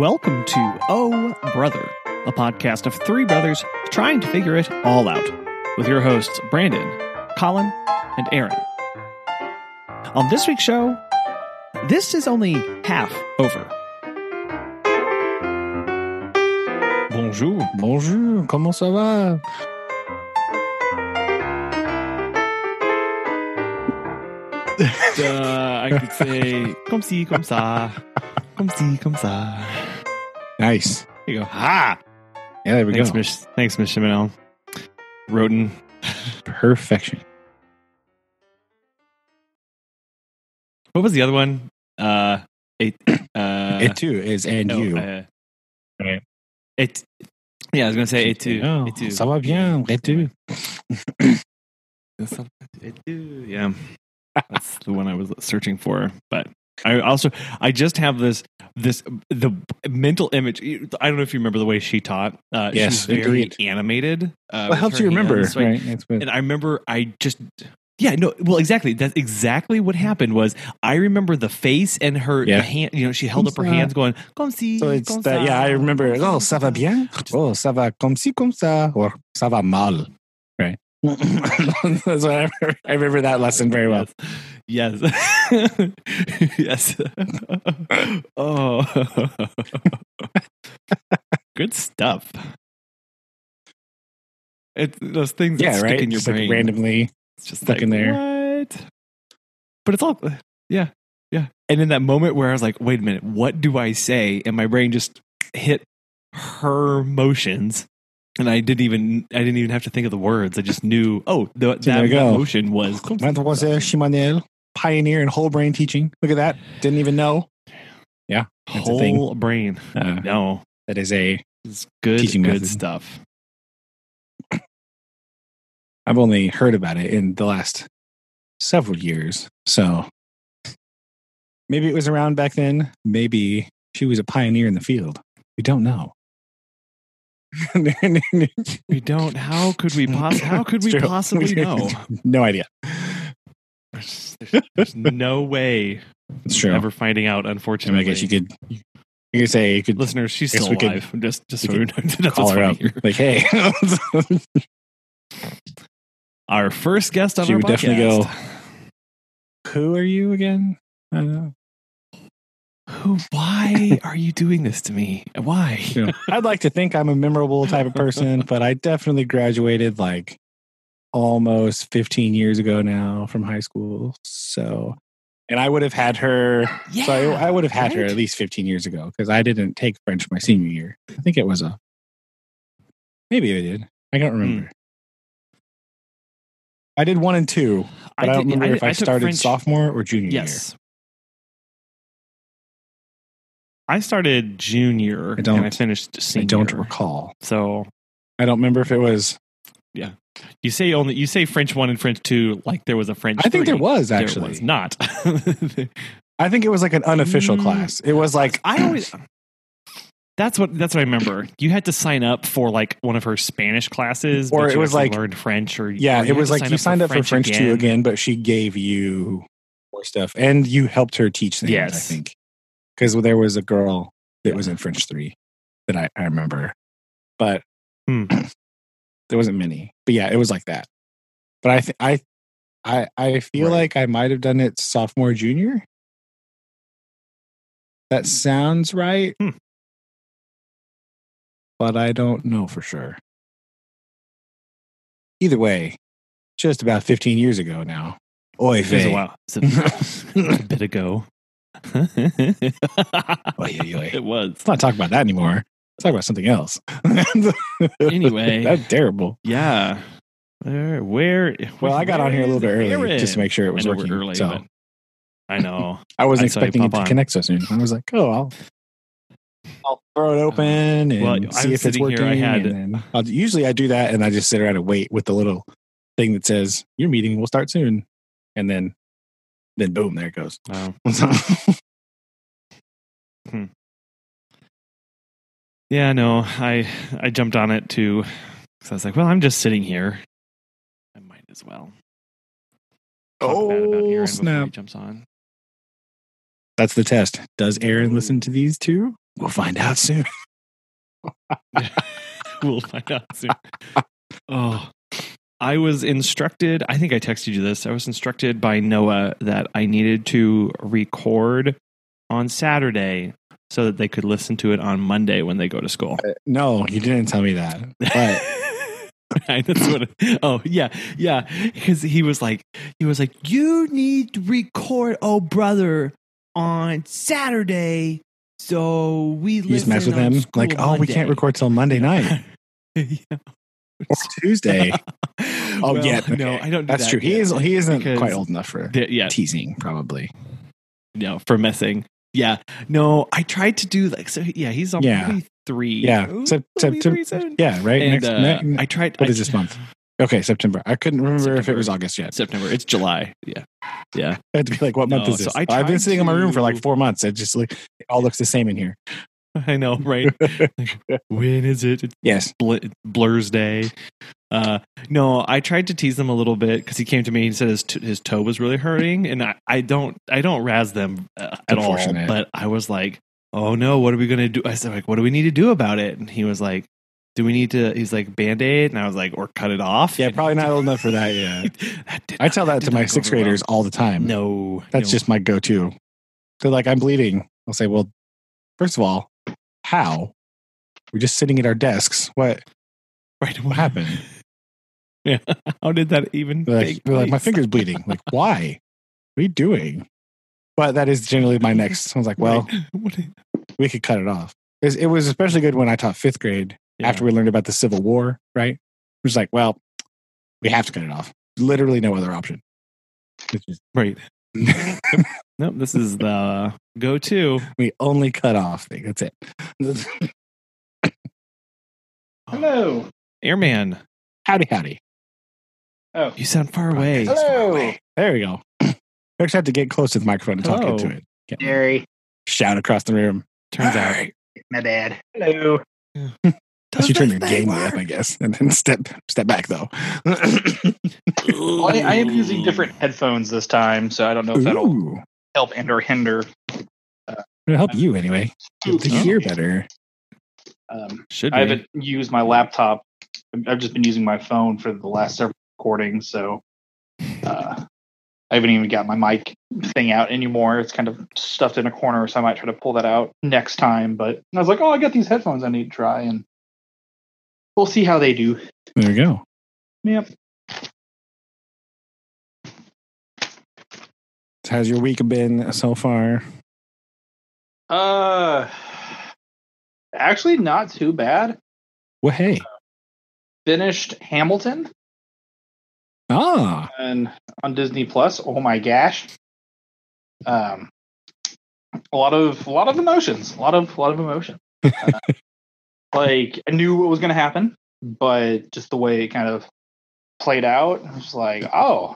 Welcome to Oh Brother, a podcast of three brothers trying to figure it all out, with your hosts Brandon, Colin, and Aaron. On this week's show, this is only half over. Bonjour. Bonjour. Comment ça va? I could say, comme si, comme ça. Comme si, comme ça. Nice. There you go. Ha! Yeah, there we go. Thanks, Ms. Chimanel. Roten. Perfection. What was the other one? It too is and you. Right. It. Yeah, I was going to say et tu. Oh, et tu. Ça va bien, et tu. Et tu. Yeah. That's the one I was searching for, but I just have the mental image. I don't know if you remember the way she taught. Yes, she was very animated. What helps you remember? So right, and I remember exactly. That's exactly what happened. Was I remember the face and her hand? You know, she held up her hands, going comme si. So it's comme that. Ça. Yeah, I remember. Oh, ça va bien. Oh, ça va comme si, comme ça, or ça va mal. Right. That's what I remember that lesson very well. Yes. Yes. Oh. Good stuff. It's those things that stick in your brain. Like randomly it's just stuck in there. What? But it's all yeah. And in that moment where I was like, wait a minute, what do I say? And my brain just hit her motions. And I didn't even have to think of the words. I just knew. Oh, that emotion was Mademoiselle Chimanel, pioneer in whole brain teaching. Look at that. Didn't even know. Yeah, that's whole a thing. Brain. No, that is good teaching good method. Stuff. I've only heard about it in the last several years, so maybe it was around back then. Maybe she was a pioneer in the field. We don't know. We don't. How could we possibly know? No idea. There's no way. It's true. Ever finding out, unfortunately. I guess you could say you could. Listeners, she's still alive. Just so that's call her up. Like, hey, our first guest on our podcast. She would definitely go. Who are you again? I don't know. Why are you doing this to me? Why? Yeah. I'd like to think I'm a memorable type of person, but I definitely graduated like almost 15 years ago now from high school. So, and I would have had her. Yeah, so I would have had her at least 15 years ago because I didn't take French my senior year. I think it was maybe I did. I don't remember. I did 1 and 2. But I don't remember if I started French sophomore or junior year. I started junior and I finished senior. I don't recall. So I don't remember if it was. Yeah. You say French 1 and French 2 like there was a French 3. I think there was actually. There was not. I think it was like an unofficial class. It was like That's what I remember. You had to sign up for like one of her Spanish classes or it was like learned French or yeah, or it was like you signed up for French 2 again, but she gave you more stuff and you helped her teach things, I think. Because there was a girl that was in French 3 that I remember. But there wasn't many. But yeah, it was like that. But I feel like I might have done it sophomore, junior. That sounds right. Hmm. But I don't know for sure. Either way, just about 15 years ago now. Oy vey. It's a bit ago. It was. Let's not talk about that anymore. Let's talk about something else. Anyway, that's terrible. Yeah. I got on here a little bit early just to make sure it was working. Early, so I know I wasn't expecting it to connect so soon. I was like, oh, I'll throw it open and see if it's working. Usually I do that and I just sit around and wait with the little thing that says your meeting will start soon, and then boom, there it goes. Wow. Yeah, no, I jumped on it too. So I was like, well, I'm just sitting here. I might as well. Talk about Aaron snap! He jumps on. That's the test. Does Aaron listen to these two? We'll find out soon. We'll find out soon. Oh, I was instructed, I think I texted you this. I was instructed by Noah that I needed to record on Saturday so that they could listen to it on Monday when they go to school. No, you didn't tell me that. But that's what it, oh yeah, because he was like you need to record Oh Brother on Saturday so we listen. You just mess with him like, oh, Monday. We can't record till Monday night. Yeah. Or Tuesday. Oh well, yeah, okay. No, I don't. Do that's that true. Yet. He isn't quite old enough for teasing, probably. No, for messing. Yeah, no, I tried to do like so. Yeah, he's on maybe 3. Yeah, oh, September. Yeah, right. And, next, I tried. What is this month? Okay, September. I couldn't remember if it was August yet. September. It's July. Yeah. I had to be like, what month is this? So I've been sitting in my room for like 4 months. It just like it all looks the same in here. I know, right? When is it? It's Blur's Day. No, I tried to tease them a little bit because he came to me and said his toe was really hurting, and I don't razz them at all. But I was like, oh no, what are we gonna do? I said like, what do we need to do about it? And he was like, do we need to? He's like, Band-Aid, and I was like, or cut it off. Yeah, probably not old enough for that yet. I tell that to my 6th graders all the time. No, that's just my go-to. They're like, I'm bleeding. I'll say, well, first of all, how? We're just sitting at our desks. What? Right. What happened? Yeah. How did that even? Like my finger's bleeding. Like, why? What are you doing? But that is generally my next. I was like, well, we could cut it off. It was especially good when I taught 5th grade after we learned about the Civil War. Right. It was like, well, we have to cut it off. Literally no other option. Right. Nope. This is the go-to. We only cut off thing. That's it. Hello, Airman. Howdy. Oh, you sound far away. Hello. There we go. We actually have to get close to the microphone and talk into it. Can't Jerry. Shout across the room. Turns out. My dad. Hello. Yeah. You turn your game way up, I guess, and then step back though. Well, I am using different headphones this time, so I don't know if that'll help and or hinder. It'll help you anyway. You'll hear better. I haven't used my laptop. I've just been using my phone for the last several recordings, so I haven't even got my mic thing out anymore. It's kind of stuffed in a corner, so I might try to pull that out next time. But I was like, I got these headphones I need to try, and we'll see how they do. There you go. Yep. How's your week been so far? Actually, not too bad. Well, hey. Finished Hamilton. And on Disney Plus. Oh my gosh. A lot of emotions. A lot of emotion. Like I knew what was gonna happen, but just the way it kind of played out, I was like, oh,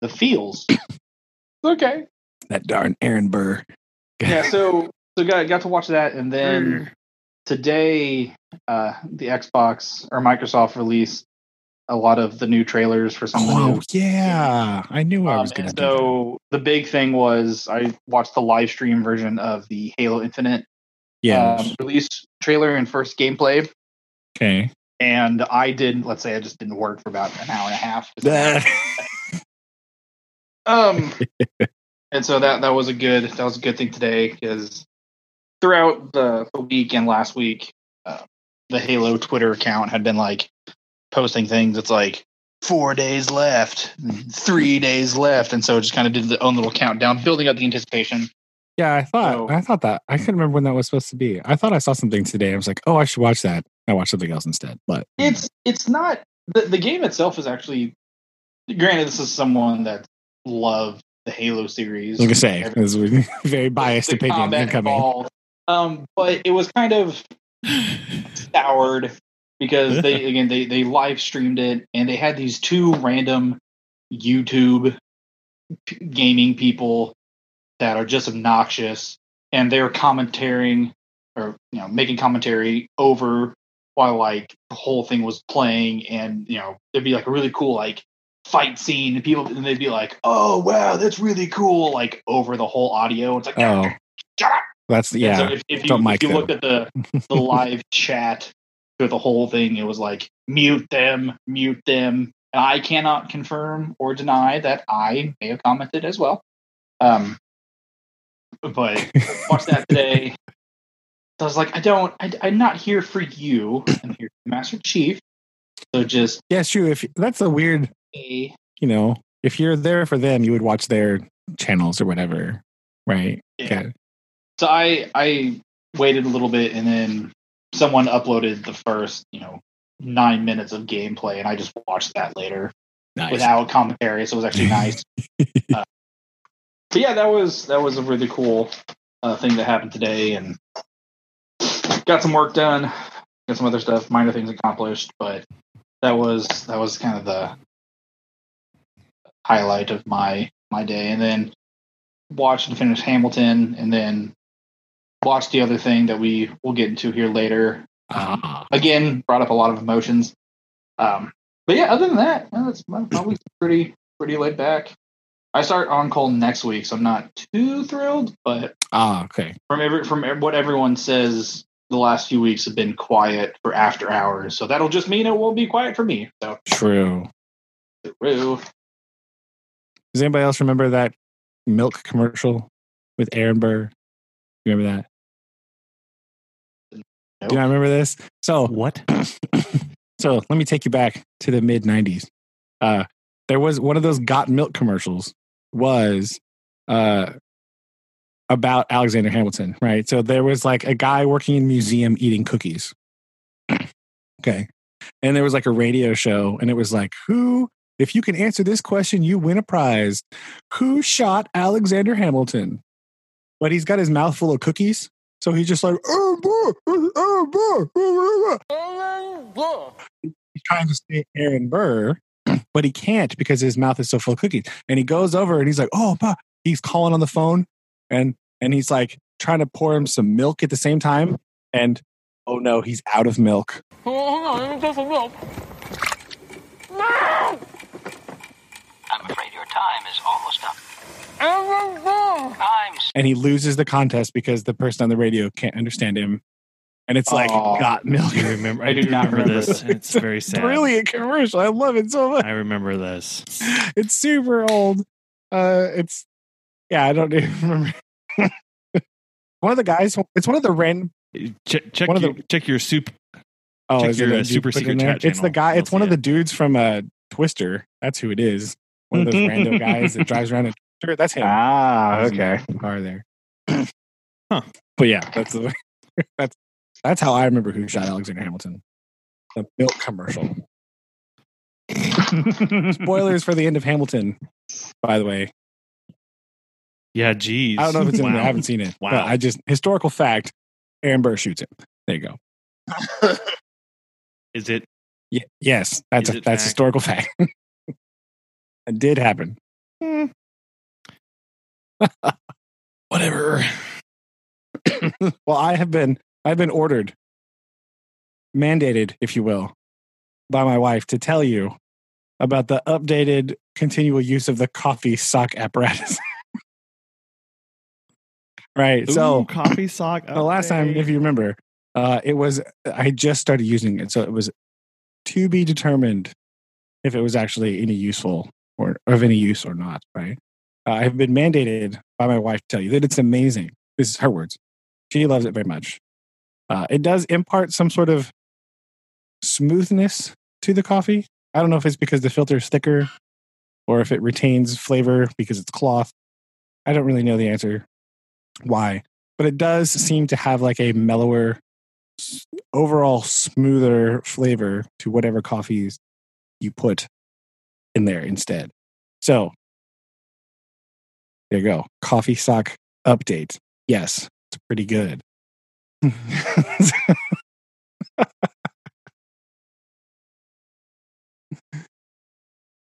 the feels. Okay. That darn Aaron Burr. Yeah, So got to watch that, and then today the Xbox or Microsoft released a lot of the new trailers for something. Oh yeah, I knew I was going to do that. So the big thing was I watched the live stream version of the Halo Infinite release trailer and first gameplay. Okay. And I just didn't work for about an hour and a half. And so that was a good thing today because. Throughout the week and last week, the Halo Twitter account had been like posting things. It's like 4 days left, 3 days left, and so it just kind of did the own little countdown, building up the anticipation. Yeah, I thought that I couldn't remember when that was supposed to be. I thought I saw something today. I was like, oh, I should watch that. I watched something else instead. But it's not the game itself is actually. Granted, this is someone that loved the Halo series. I'm gonna say this is very biased opinion incoming. Involved. But it was kind of soured because they live streamed it and they had these two random YouTube gaming people that are just obnoxious and they're commentating or making commentary over while like the whole thing was playing and there'd be like a really cool like fight scene and people and they'd be like, oh wow, that's really cool, like over the whole audio. It's like, shut up. That's yeah. So if you looked at the live chat through the whole thing, it was like mute them. And I cannot confirm or deny that I may have commented as well. But watched that today. So I was like, I'm not here for you. I'm here for Master Chief. So just yeah, it's true. If that's a weird, if you're there for them, you would watch their channels or whatever, right? Yeah. Okay. So I waited a little bit, and then someone uploaded the first 9 minutes of gameplay, and I just watched that later without commentary. So it was actually nice. But yeah, that was a really cool thing that happened today, and got some work done, got some other stuff, minor things accomplished, but that was kind of the highlight of my day. And then watched and finished Hamilton, and then watched the other thing that we will get into here later. Again, brought up a lot of emotions. But yeah, other than that, my week's pretty laid back. I start on call next week, so I'm not too thrilled, but okay. From what everyone says, the last few weeks have been quiet for after hours, so that'll just mean it won't be quiet for me. So True. Does anybody else remember that milk commercial with Aaron Burr? You remember that? Nope. Do you not remember this? So what? So let me take you back to the mid-90s. There was one of those Got Milk commercials was about Alexander Hamilton, right? So there was like a guy working in a museum eating cookies. Okay. And there was like a radio show, and it was like, if you can answer this question, you win a prize. Who shot Alexander Hamilton? But he's got his mouth full of cookies. So he's just like, he's trying to say Aaron Burr, but he can't because his mouth is so full of cookies. And he goes over and he's like, he's calling on the phone. And he's like trying to pour him some milk at the same time. And oh no, he's out of milk. Oh, hang on, let me get some milk. No! I'm afraid your time is almost up. And he loses the contest because the person on the radio can't understand him. And it's like, Got Milk. I do not remember this. It's very sad. Brilliant commercial. I love it so much. I remember this. It's super old. I don't even remember. One of the guys. It's one of the random. Check your soup. Oh, check your super secret chat channel. It's the guy. It's one of the dudes from Twister. That's who it is. One of those random guys that drives around in Twister. That's him. Ah, okay. Car there. Huh. But yeah, that's how I remember who shot Alexander Hamilton. The milk commercial. Spoilers for the end of Hamilton, by the way. Yeah, geez. I don't know if it's in there. I haven't seen it. Wow. But historical fact, Aaron Burr shoots him. There you go. Is it? Yeah, yes, that's historical fact. It did happen. Whatever. Well, I've been ordered, mandated, if you will, by my wife to tell you about the updated continual use of the coffee sock apparatus. Right. Ooh, so coffee sock. The last time, if you remember, I just started using it, so it was to be determined if it was actually of any use or not, right? I've been mandated by my wife to tell you that it's amazing. This is her words. She loves it very much. It does impart some sort of smoothness to the coffee. I don't know if it's because the filter is thicker or if it retains flavor because it's cloth. I don't really know the answer why, but it does seem to have like a mellower, overall smoother flavor to whatever coffees you put in there instead. So there you go. Coffee sock update. Yes, it's pretty good.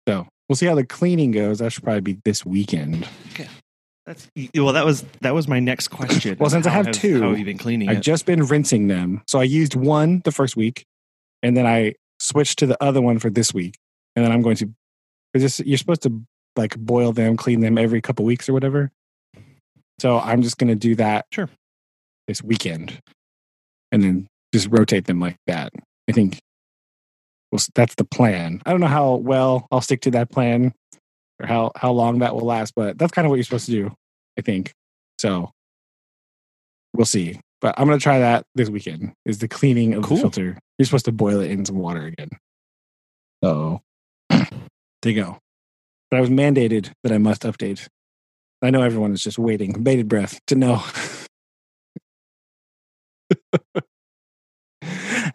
So we'll see how the cleaning goes. That should probably be this weekend. Okay. That was my next question. Well, since I have two, how have you been cleaning? I've just been rinsing them. So I used one the first week, and then I switched to the other one for this week, and then I'm going to. You're supposed to like boil them, clean them every couple weeks or whatever. So I'm just going to do that. Sure. this weekend, and then just rotate them like that. I think that's the plan. I don't know how well I'll stick to that plan or how long that will last, but that's kind of what you're supposed to do, I think. So we'll see. But I'm going to try that this weekend, is the cleaning of the filter. You're supposed to boil it in some water again. So there you go. But I was mandated that I must update. I know everyone is just waiting, bated breath, to know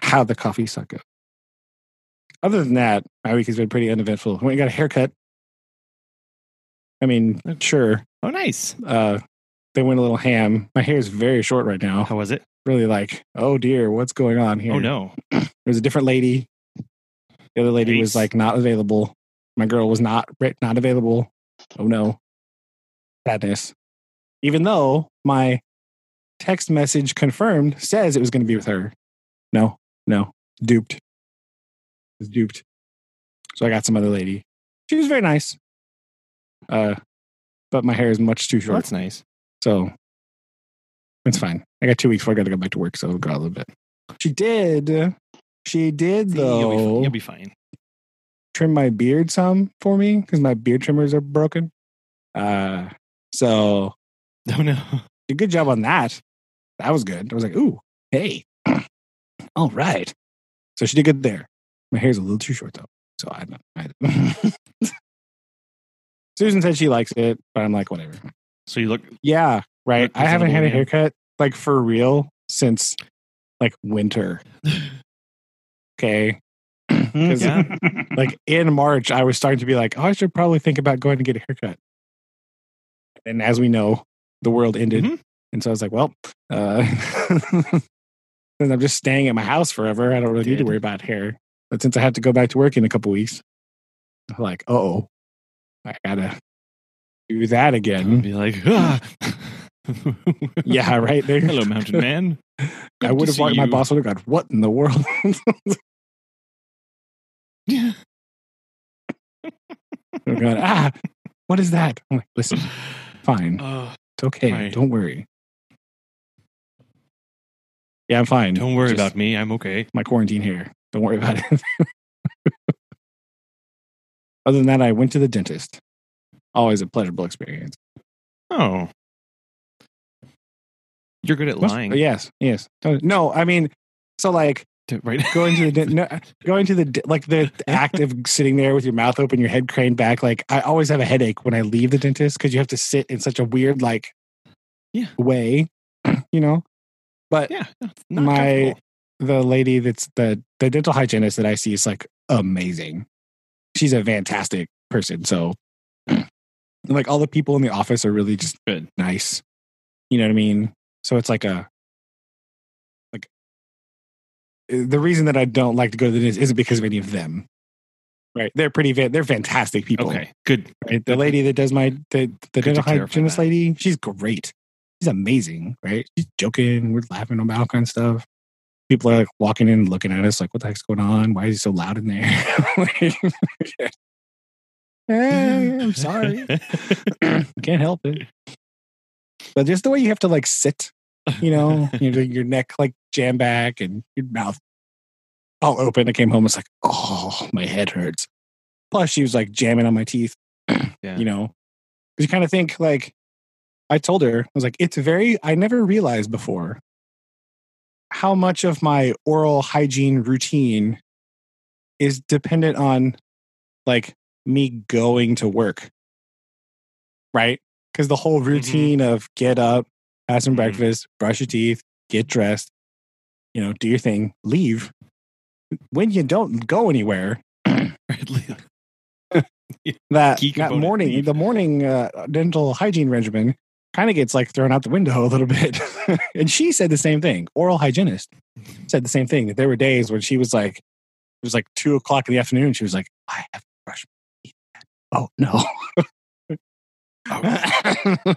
how the coffee suck goes. Other than that, my week has been pretty uneventful. I went and got a haircut. I mean, sure. Oh, nice. They went a little ham. My hair is very short right now. How was it? Really like, oh dear, what's going on here? Oh no. There was a different lady. The other lady was like not available. My girl was not available. Oh no. Sadness. Even though my text message confirmed says it was going to be with her. No. Duped. Was duped. So I got some other lady. She was very nice. But my hair is much too short. That's nice. So it's fine. I got 2 weeks before I got to go back to work, so I'll go out a little bit. She did though. You'll be fine. Trim my beard some for me because my beard trimmers are broken. So oh no, good job on that. That was good. I was like, ooh, hey, all right. So she did good there. My hair's a little too short though, so I don't. Susan said she likes it, but I'm like, whatever. So you look... Yeah, right. I haven't had a haircut, like, for real, since, like, winter. Okay? Because, like, in March, I was starting to be like, oh, I should probably think about going to get a haircut. And as we know, the world ended. Mm-hmm. And so I was like, well... and I'm just staying at my house forever. I don't really need to worry about hair. But since I have to go back to work in a couple weeks, I'm like, uh-oh. I gotta... do that again. I'd be like, ah. Yeah, right there. Hello, mountain man. I would have walked. My boss would have gone, what in the world? Yeah. Oh God! Ah, what is that? I'm like, listen, fine. It's okay. Right. Don't worry. Yeah, I'm fine. Don't worry about me. I'm okay. My quarantine hair. Don't worry about it. Other than that, I went to the dentist. Always a pleasurable experience. Oh. You're good at lying. Yes. No, I mean, so like, right. going to the act of sitting there with your mouth open, your head craned back. Like, I always have a headache when I leave the dentist because you have to sit in such a weird, like, way, you know? But the lady that's the dental hygienist that I see is like amazing. She's a fantastic person. So, and like all the people in the office are really just good, nice. You know what I mean? So it's like the reason that I don't like to go to the dentist isn't because of any of them, right? They're they're fantastic people. Okay, good. Right? The lady that does the dental hygienist lady, she's great. She's amazing, right? She's joking. We're laughing about all kinds of stuff. People are like walking in and looking at us like, what the heck's going on? Why is he so loud in there? Hey, I'm sorry. Can't help it. But just the way you have to like sit, you know, your neck like jammed back and your mouth all open. I came home, I was like, oh, my head hurts. Plus she was like jamming on my teeth, you know. Because you kind of think like, I told her, I was like, I never realized before how much of my oral hygiene routine is dependent on like me going to work, right? Because the whole routine of get up, have some breakfast, brush your teeth, get dressed, you know, do your thing, leave. When you don't go anywhere, that morning, the morning dental hygiene regimen kind of gets like thrown out the window a little bit. And she said the same thing. Oral hygienist said the same thing, that there were days when she was like, it was like 2:00 in the afternoon. She was like, I have to brush. Oh no!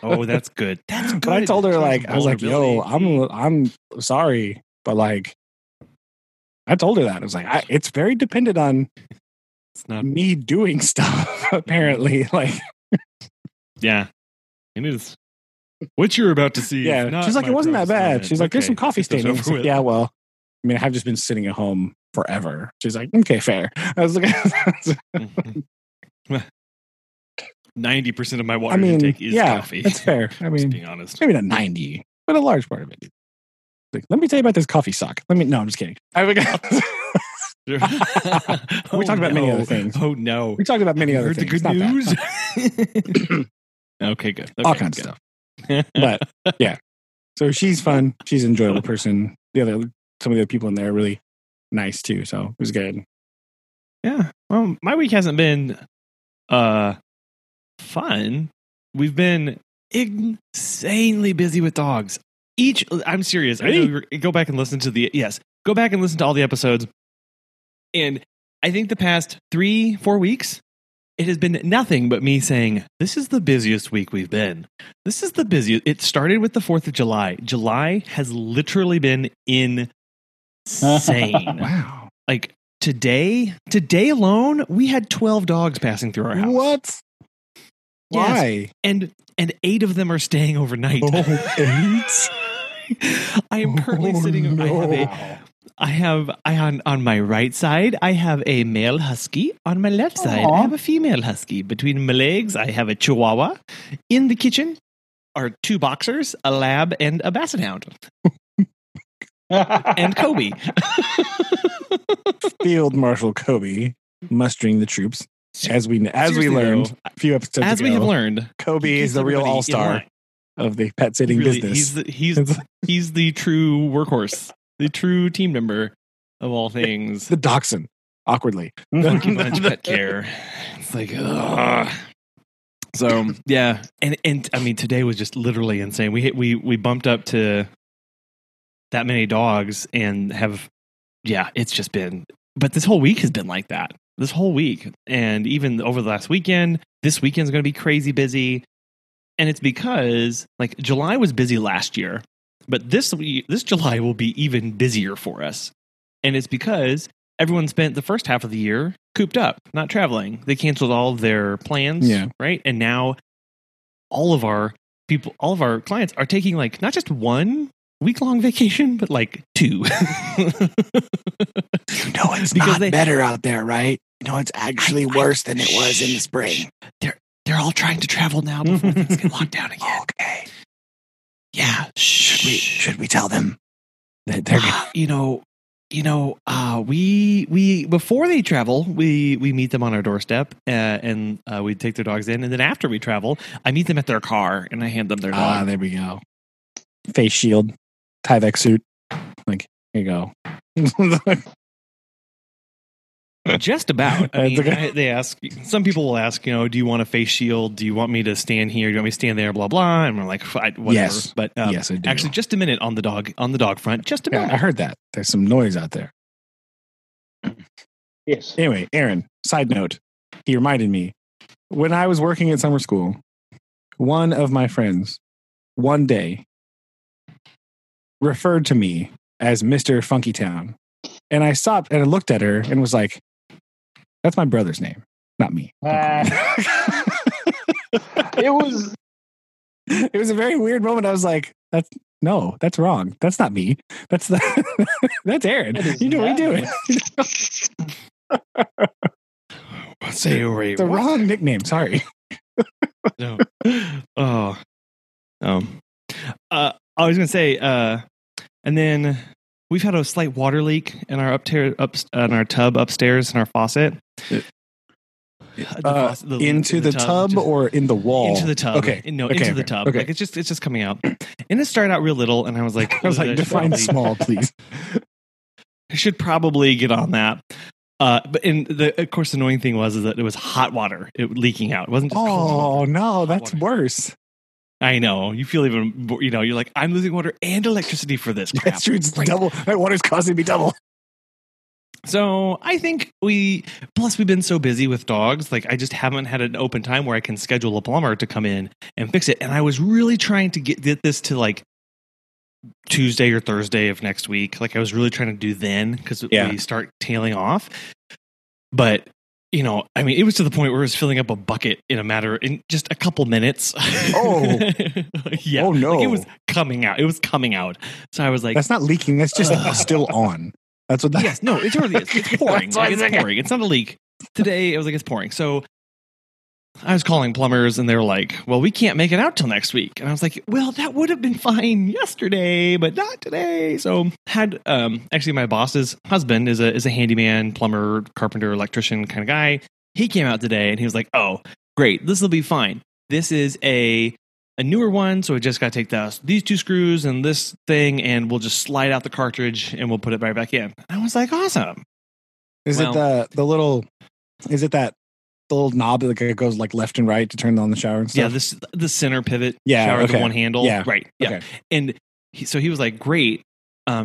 Oh, that's good. That's good. But I told her like, I was like, yo, I'm sorry, but like, I told her that I was like, it's very dependent on me doing stuff. Apparently, like, yeah, it is. What you're about to see. Yeah, she's like, it wasn't that bad. She's like, there's some coffee stains. Like, yeah, well, I mean, I have just been sitting at home forever. She's like, okay, fair. I was like, 90% of my water intake is coffee. That's fair. I mean, just being honest, maybe not 90, but a large part of it. Like, let me tell you about this coffee sock. No, I'm just kidding. We talked about many other things. Oh no, we talked about many other things. Heard the good news. Okay, good. Okay, all kinds of stuff. But yeah, so she's fun. She's an enjoyable person. Some of the other people in there are really nice too. So it was good. Yeah. Well, my week hasn't been fun. We've been insanely busy with dogs. I'm serious. Really? Go back and listen to go back and listen to all the episodes. And I think the past 3-4 weeks, it has been nothing but me saying, this is the busiest week we've been. This is the busiest. It started with the 4th of July. July has literally been insane. Wow. Like today alone, we had 12 dogs passing through our house. What? Why? Yes. And 8 of them are staying overnight. Oh, 8? I am currently sitting. No. I have on my right side, I have a male husky. On my left side, I have a female husky. Between my legs, I have a chihuahua. In the kitchen are 2 boxers, a lab, and a basset hound. And Kobe. Field Marshal Kobe mustering the troops. As we learned a few episodes ago. As we have learned, Kobe is the real all-star of the pet sitting business. He's the true workhorse. The true team member of all things. The dachshund, awkwardly. Bunch pet care. It's like, ugh. So, yeah. And I mean, today was just literally insane. We bumped up to that many dogs and it's just been, but this whole week has been like that. This whole week. And even over the last weekend, this weekend's going to be crazy busy. And it's because, like, July was busy last year. But this July will be even busier for us. And it's because everyone spent the first half of the year cooped up, not traveling. They canceled all their plans, right? And now all of our clients are taking, like, not just 1 week-long vacation, but like 2. It's not better out there, right? It's actually worse than it was in the spring. They're all trying to travel now before things get locked down again. Okay. Yeah, should we tell them that they're we before they travel, we meet them on our doorstep and we take their dogs in, and then after we travel, I meet them at their car and I hand them their dog. Ah, there we go. Face shield, Tyvek suit. Like, here you go. Just about. I mean, they ask, some people will ask, do you want a face shield? Do you want me to stand here? Do you want me to stand there? Blah, blah. And we're like, whatever. Yes. But yes, I do. Actually, just a minute on the dog front. Just a minute. I heard that. There's some noise out there. Yes. Anyway, Aaron, side note. He reminded me, when I was working at summer school, one of my friends one day referred to me as Mr. Funkytown. And I stopped and I looked at her and was like, that's my brother's name, not me. It was a very weird moment. I was like, that's wrong. That's not me. That's Aaron. You know what you're doing. The wrong nickname. Sorry. No. Oh. I was gonna say. And then we've had a slight water leak in our our tub upstairs in our faucet. Into the tub or in the wall? Into the tub. Okay. The tub. Okay. Like, it's just coming out. And it started out real little, and I was like... define small, please. I should probably get on that. But the annoying thing was that it was hot water leaking out. It wasn't just cold water. Oh, no, that's worse. I know. You feel even, you're like, I'm losing water and electricity for this crap. That's true. It's double. That water's causing me double. So I think we've been so busy with dogs. Like, I just haven't had an open time where I can schedule a plumber to come in and fix it. And I was really trying to get this to, like, Tuesday or Thursday of next week. Like, I was really trying to do then because we start tailing off. But you know, I mean, it was to the point where it was filling up a bucket in just a couple minutes. Oh, yeah. Oh no. Like it was coming out. It was coming out. So I was like, that's not leaking. That's just still on. That's what that is. Yes. No, it really is. It's pouring. Like, it's pouring. It's not a leak. Today, it was like, it's pouring. So I was calling plumbers and they were like, well, we can't make it out till next week. And I was like, well, that would have been fine yesterday, but not today. So had actually my boss's husband is a handyman, plumber, carpenter, electrician kind of guy. He came out today and he was like, oh, great. This will be fine. This is a newer one. So we just got to take these two screws and this thing and we'll just slide out the cartridge and we'll put it right back in. And I was like, awesome. Is it the little knob that goes like left and right to turn on the shower and stuff? Yeah, the center pivot shower with one handle. Yeah. Right. Yeah. Okay. And he was like, great.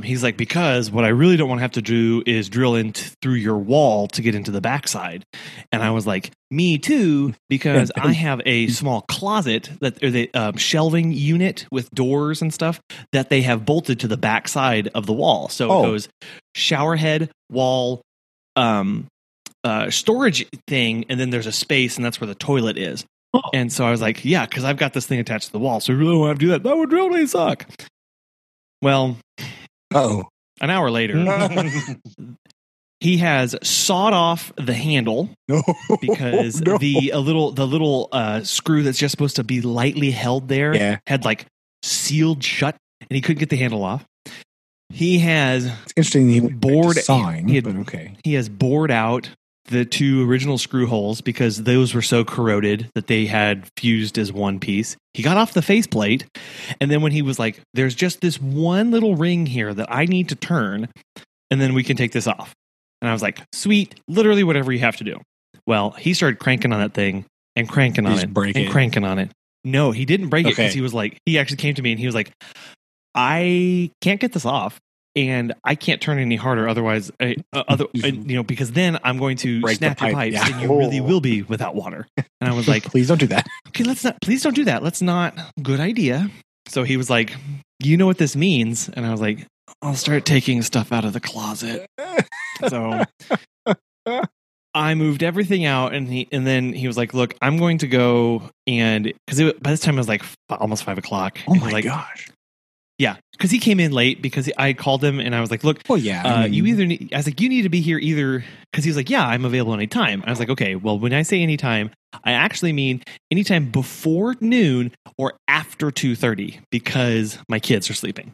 He's like, because what I really don't want to have to do is drill in through your wall to get into the backside. And I was like, me too, because I have a small closet or the shelving unit with doors and stuff that they have bolted to the backside of the wall. So it goes shower head, wall, storage thing, and then there's a space, and that's where the toilet is. Oh. And so I was like, yeah, because I've got this thing attached to the wall, so we really don't have to do that. That would really suck. Well, an hour later, he has sawed off the handle because the little screw that's just supposed to be lightly held there had like sealed shut, and he couldn't get the handle off. He has bored out the two original screw holes because those were so corroded that they had fused as one piece. He got off the faceplate, and then when he was like, there's just this one little ring here that I need to turn, and then we can take this off. And I was like, sweet, literally whatever you have to do. Well, he started cranking on that thing and cranking on it and cranking on it. No, he didn't break it because he was like, he actually came to me and he was like, I can't get this off, and I can't turn it any harder. Otherwise, because then I'm going to snap your pipes, and you really will be without water. And I was like, please don't do that. Okay, please don't do that. Let's not. Good idea. So he was like, you know what this means? And I was like, I'll start taking stuff out of the closet. So I moved everything out, and then he was like, look, I'm going to go and because by this time it was like almost 5 o'clock. Oh my gosh. Yeah, because he came in late because I called him and I was like, look, you need to be here either because he was like, yeah, I'm available anytime. I was like, okay, well, when I say anytime, I actually mean anytime before noon or after 2:30 because my kids are sleeping.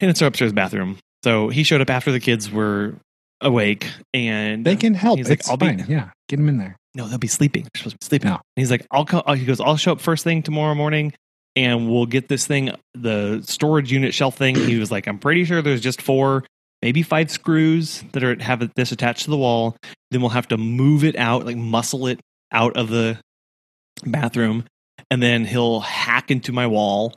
And it's our upstairs bathroom. So he showed up after the kids were awake and they can help. He's like, I'll be get them in there. No, they'll be sleeping. They're supposed to be sleeping. No. And he's like, I'll show up first thing tomorrow morning. And we'll get this thing, the storage unit shelf thing. He was like, I'm pretty sure there's just 4, maybe 5 screws that have this attached to the wall. Then we'll have to move it out, like muscle it out of the bathroom. And then he'll hack into my wall,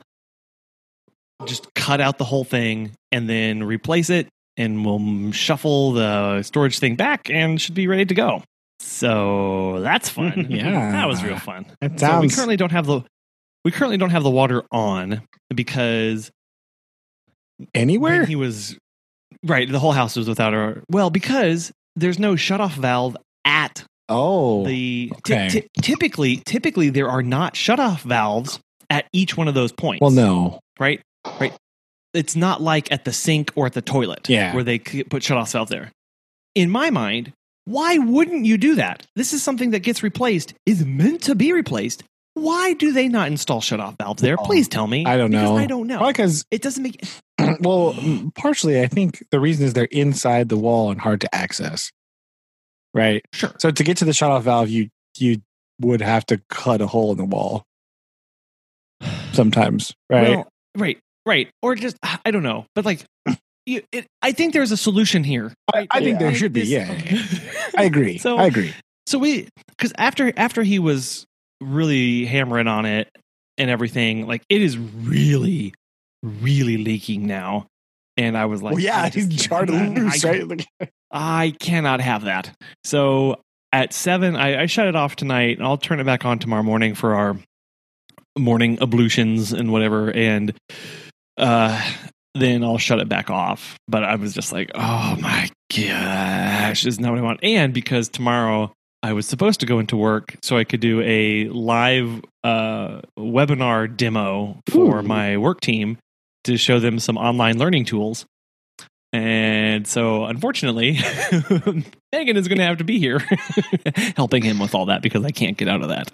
just cut out the whole thing and then replace it. And we'll shuffle the storage thing back and should be ready to go. So that's fun. Yeah, that was real fun. So we currently don't have the... We currently don't have the water on because anywhere he was right. The whole house was without our because there's no shutoff valve at typically there are not shutoff valves at each one of those points. Well, no, right. It's not like at the sink or at the toilet where they put shutoff valve there. In my mind, why wouldn't you do that? This is something that gets replaced, is meant to be replaced. Why do they not install shutoff valves there? Please tell me. I don't know. Because I don't know. Probably because it doesn't make... Well, partially, I think the reason is they're inside the wall and hard to access. Right? Sure. So to get to the shutoff valve, you would have to cut a hole in the wall. Sometimes. Right? Well, right. Or just, I don't know. But like... I think there's a solution here. Right? I think there should be, I agree. So we... Because after he was... really hammering on it and everything, like it is really, really leaking now. And I was like, well, yeah, he's jarred loose, right? I cannot have that. So at 7, I shut it off tonight and I'll turn it back on tomorrow morning for our morning ablutions and whatever. And then I'll shut it back off. But I was just like, oh my gosh, this is not what I want. And because tomorrow I was supposed to go into work, so I could do a live webinar demo for my work team to show them some online learning tools. And so, unfortunately, Megan is going to have to be here helping him with all that because I can't get out of that.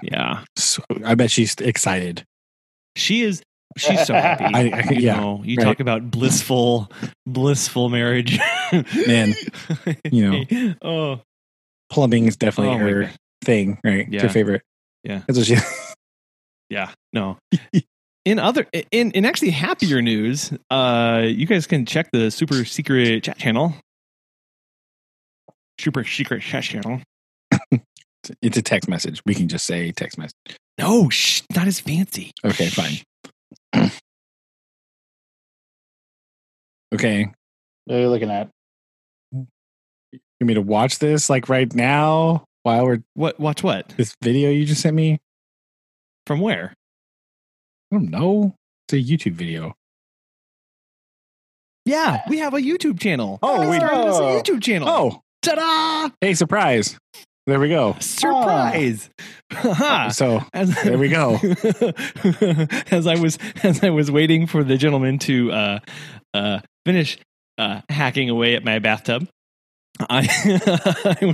Yeah. So, I bet she's excited. She is. She's so happy. You talk about blissful marriage. Man, plumbing is definitely her thing, right? Yeah. It's her favorite. Yeah. That's what she... Yeah. No. In actually happier news, you guys can check the super secret chat channel. Super secret chat channel. It's a text message. We can just say text message. No, not as fancy. Okay, fine. Okay. What are you looking at? You want me to watch this like right now while we're... Watch what? This video you just sent me? From where? I don't know. It's a YouTube video. Yeah, we have a YouTube channel. Oh, we started a YouTube channel. Oh, ta-da! Hey, surprise! There we go. Surprise! Oh. So there we go. As I was waiting for the gentleman to finish hacking away at my bathtub, I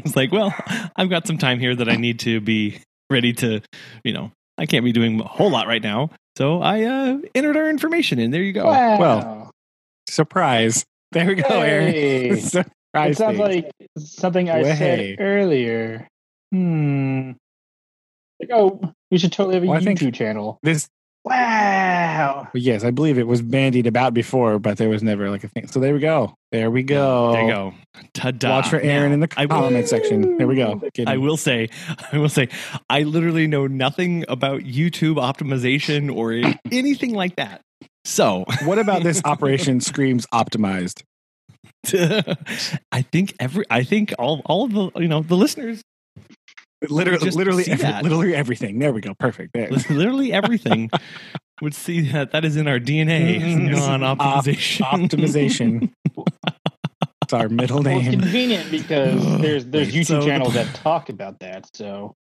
was like, well, I've got some time here that I need to be ready to, I can't be doing a whole lot right now. So I entered our information and there you go. Wow. Well, surprise. There we go, Eric. It sounds like something I said earlier. Like, we should totally have a YouTube channel. Wow. Yes, I believe it was bandied about before, but there was never like a thing. So there we go. There you go. Ta-da. Watch for Aaron in the comment section. There we go. I will say, I literally know nothing about YouTube optimization or anything like that. So what about this operation screams optimized? I think all of the, the listeners. Literally everything. There we go. Perfect. There. Literally everything would see that is in our DNA. Non-optimization. Optimization. It's our middle name. Well, it's convenient because there's YouTube channels that talk about that. So,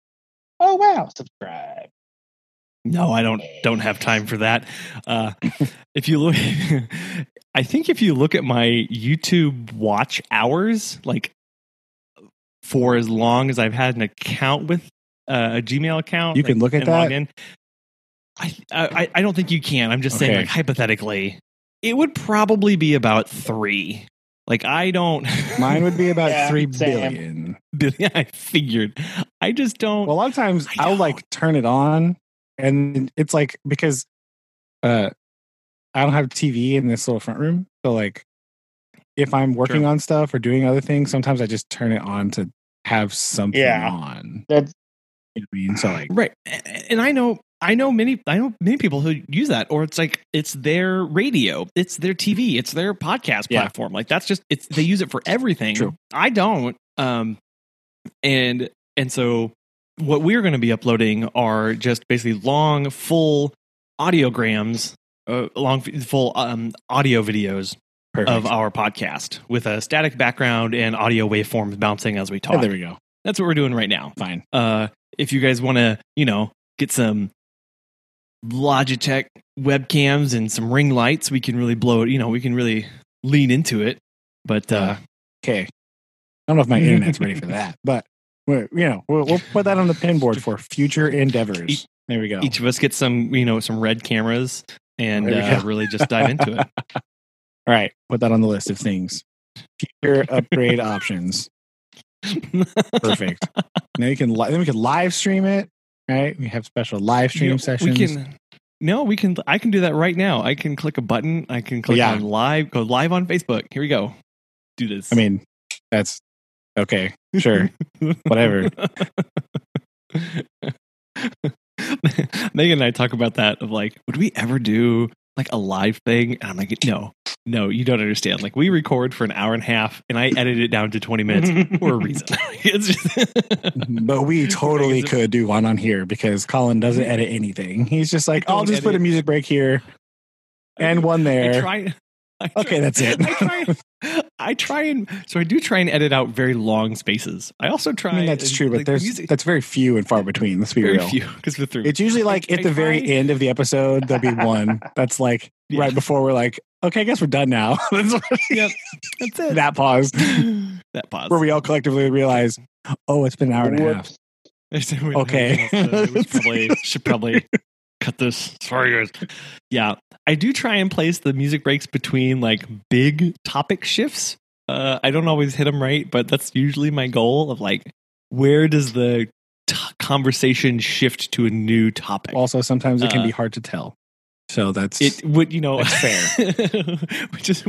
subscribe. No, I don't have time for that. If you look, I think if you look at my YouTube watch hours, like, for as long as I've had an account with a Gmail account, you can look at that. I don't think you can. I'm just saying, like, hypothetically, it would probably be about 3. Like, I don't. Mine would be about 3 billion. I figured. I just don't. Well, a lot of times I'll like turn it on, and it's like because I don't have TV in this little front room, so like. If I'm working on stuff or doing other things, sometimes I just turn it on to have something on. That's, so like, right. And I know many people who use that, or it's like, it's their radio, it's their TV, it's their podcast platform. Like that's just, they use it for everything. True. I don't. And so what we're going to be uploading are just basically long, full audiograms, audio videos. Perfect. Of our podcast with a static background and audio waveforms bouncing as we talk. Oh, there we go. That's what we're doing right now. Fine. If you guys want to, get some Logitech webcams and some ring lights, we can really blow it. We can really lean into it. But okay, I don't know if my internet's ready for that, but we'll put that on the pin board for future endeavors. There we go. Each of us get some, some red cameras and really just dive into it. All right, put that on the list of things. Future upgrade options. Perfect. Now we can live stream it, right? We have special live stream sessions. I can do that right now. I can click a button. I can click on live. Go live on Facebook. Here we go. Do this. I mean, that's okay. Sure. Whatever. Megan and I talk about that of like, would we ever do like a live thing? And I'm like, no, you don't understand. Like, we record for an hour and a half and I edit it down to 20 minutes for a reason. But we totally could do one on here because Colin doesn't edit anything. He's just like, I'll just put a music break here. and one there. I try, okay, that's it. I do try and edit out very long spaces. I also try. I mean, that's true, but like, that's very few and far between. Let's be real. It's usually like at the very end of the episode, there'll be one that's like right before we're like, okay, I guess we're done now. Yep, that's it. That pause. Where we all collectively realize, oh, it's been an hour and a half. Okay. We should probably cut this. Sorry, guys. Yeah. I do try and place the music breaks between like big topic shifts. I don't always hit them right, but that's usually my goal of like, where does the conversation shift to a new topic? Also, sometimes it can be hard to tell. So that's it. Fair,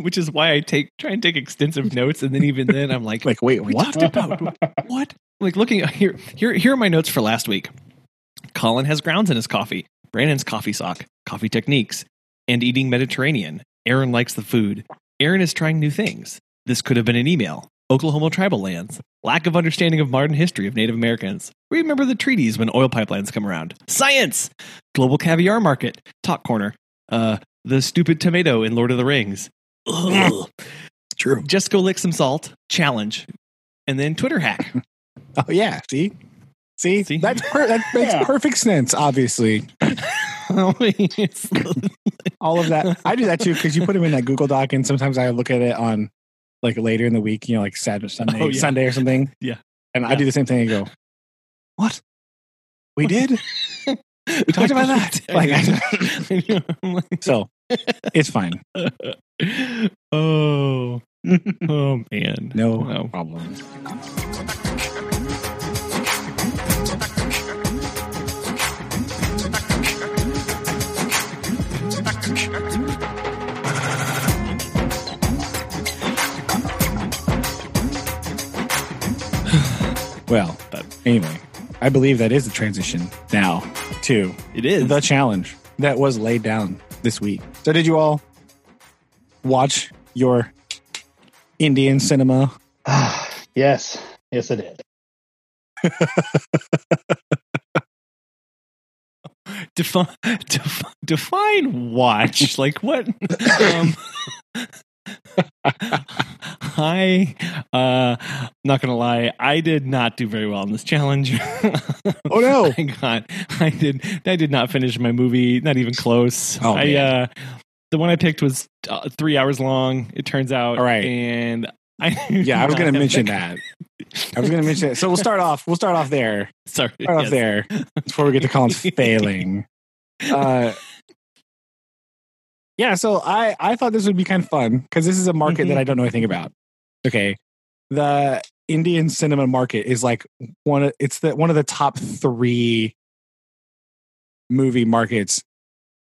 which is why I try and take extensive notes, and then even then I'm like, wait, we talked about what? Like looking here are my notes for last week. Colin has grounds in his coffee. Brandon's coffee sock, coffee techniques, and eating Mediterranean. Aaron likes the food. Aaron is trying new things. This could have been an email. Oklahoma tribal lands. Lack of understanding of modern history of Native Americans. Remember the treaties when oil pipelines come around. Science! Global caviar market. Talk corner. The stupid tomato in Lord of the Rings. Ugh. True. Just go lick some salt. Challenge. And then Twitter hack. Oh, yeah. See? That makes perfect sense, obviously. All of that. I do that, too, because you put them in that Google Doc, and sometimes I look at it on... like later in the week, like Saturday, Sunday or something. Yeah. And I do the same thing and go, what? We did? We talked about that. So it's fine. Oh man. No problem. Well, but anyway, I believe that is the transition now to the challenge that was laid down this week. So did you all watch your Indian cinema? Yes, I did. Define watch. Like what? I'm not gonna lie, I did not do very well in this challenge. Oh no. I did not finish my movie, not even close. The one I picked was 3 hours long, it turns out. All right. And I was gonna mention that. So we'll start off there. Sorry, before we get to Colin's failing. Yeah, so I thought this would be kind of fun because this is a market that I don't know anything about. Okay, the Indian cinema market is like one of the top three movie markets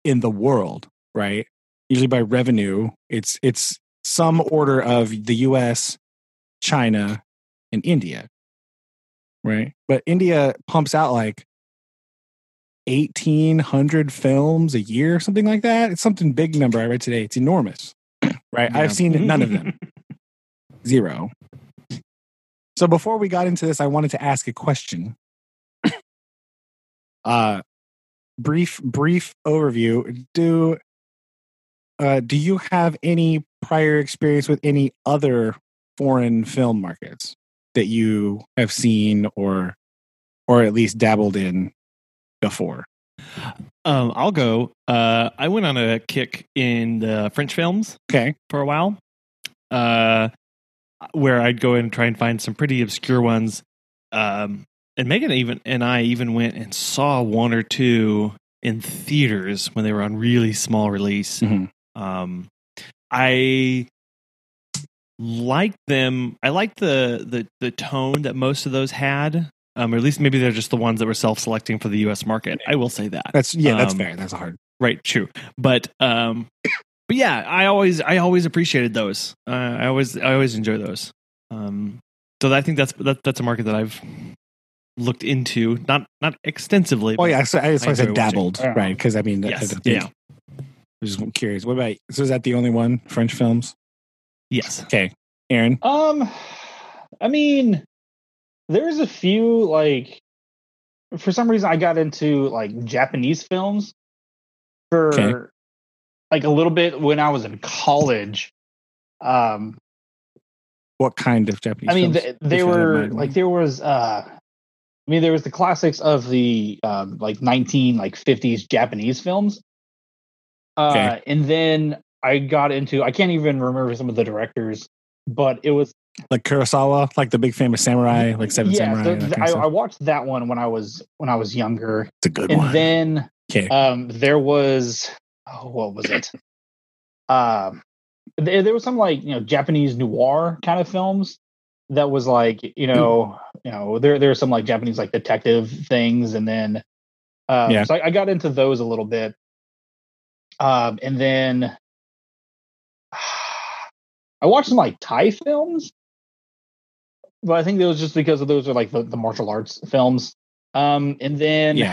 in the world, right? Usually by revenue, it's some order of the U.S., China, and India, right? But India pumps out like 1,800 films a year, something like that. It's something big number I read today. It's enormous, right? Yeah. I've seen none of them. Zero. So before we got into this, I wanted to ask a question. Brief overview. Do you have any prior experience with any other foreign film markets that you have seen or at least dabbled in before? I'll go. I went on a kick in the French films for a while, where I'd go in and try and find some pretty obscure ones. And Megan and I went and saw one or two in theaters when they were on really small release. Mm-hmm. I liked them. I liked the tone that most of those had. Or at least maybe they're just the ones that were self-selecting for the U.S. market. I will say that. That's fair. That's hard. Right. True. But yeah, I always appreciated those. I always enjoy those. So I think that's a market that I've looked into, not extensively. Oh yeah, so I said dabbled, right? Because I mean, yes. I was just curious. What about? So is that the only one? French films? Yes. Okay, Aaron. I mean, there's a few, like, for some reason I got into like Japanese films for like a little bit when I was in college. What kind of Japanese? I mean, they were like there was. I mean, there was the classics of the like 1950s Japanese films. Okay. And then I got into, I can't even remember some of the directors, but it was like Kurosawa, like the big famous samurai, like Seven Samurai. I watched that one when I was younger. It's a good one. And then there was, what was it? There was some like, Japanese noir kind of films that was like, there are some like Japanese like detective things. And then, so I got into those a little bit. And then I watched some like Thai films, but I think that was just because of those are like the martial arts films. And then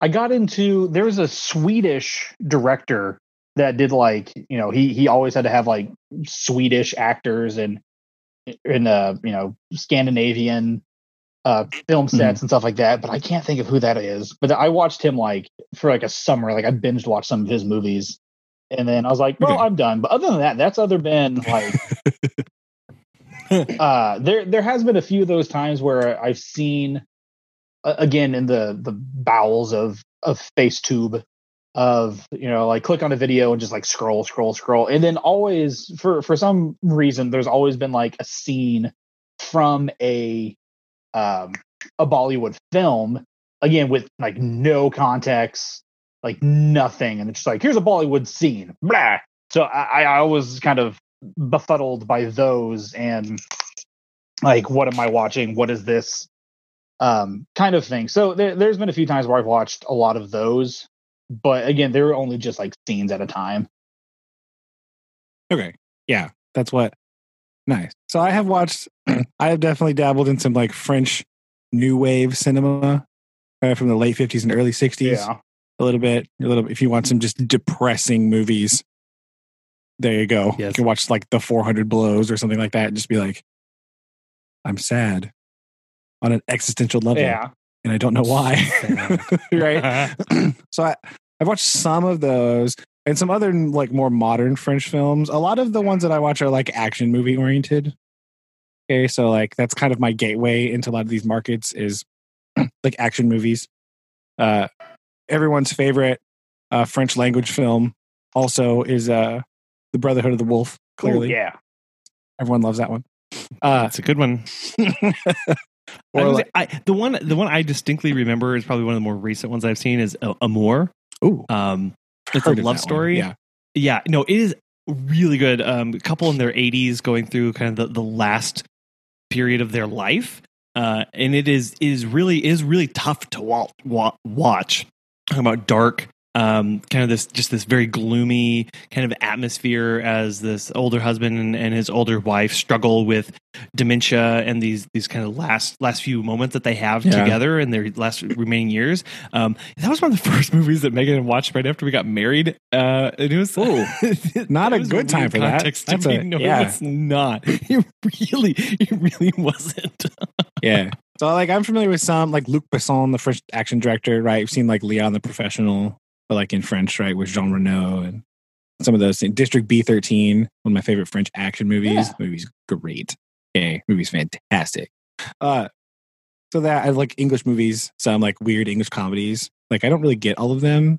I got into, there was a Swedish director that did like, he always had to have like Swedish actors and in Scandinavian film sets and stuff like that, but I can't think of who that is. But I watched him like for like a summer, like I binged watched some of his movies, and then I was like, well, I'm done. But other than that, that's other been like there has been a few of those times where I've seen again in the bowels of FaceTube of like click on a video and just like scroll, and then always for some reason there's always been like a scene from a Bollywood film, again with like no context, like nothing, and it's just like here's a Bollywood scene, blah. So I was kind of befuddled by those and like what am I watching, what is this kind of thing. So there's been a few times where I've watched a lot of those, but again they were only just like scenes at a time. Okay. Yeah, that's what. Nice. So I have watched I have definitely dabbled in some like French new wave cinema from the late 50s and early 60s. Yeah. A little bit if you want some just depressing movies. There you go. Yes. You can watch like the 400 Blows or something like that and just be like I'm sad on an existential level. Yeah. And I don't know why. Right? So I've watched some of those and some other like more modern French films. A lot of the ones that I watch are like action movie oriented. Okay, so like that's kind of my gateway into a lot of these markets is like action movies. Everyone's favorite French language film also is The Brotherhood of the Wolf, clearly. Ooh, yeah. Everyone loves that one. It's a good one. The one I distinctly remember is probably one of the more recent ones I've seen is Amour. Ooh, it's a love story. One. Yeah. No, it is really good. A couple in their 80s going through kind of the last period of their life, and it is really tough to watch. Talking about dark, kind of this very gloomy kind of atmosphere as this older husband and his older wife struggle with dementia and these kind of last few moments that they have together in their last remaining years. That was one of the first movies that Megan watched right after we got married. And it was not a good time for that. It's not. It really wasn't. Yeah. So like I'm familiar with some like Luc Besson, the French action director, right? I've seen like Leon the Professional, but like in French, right, with Jean Reno and some of those things. District B13, one of my favorite French action movies. Yeah. The movie's great. Okay, movie's fantastic. So that I like English movies, some like weird English comedies. Like I don't really get all of them.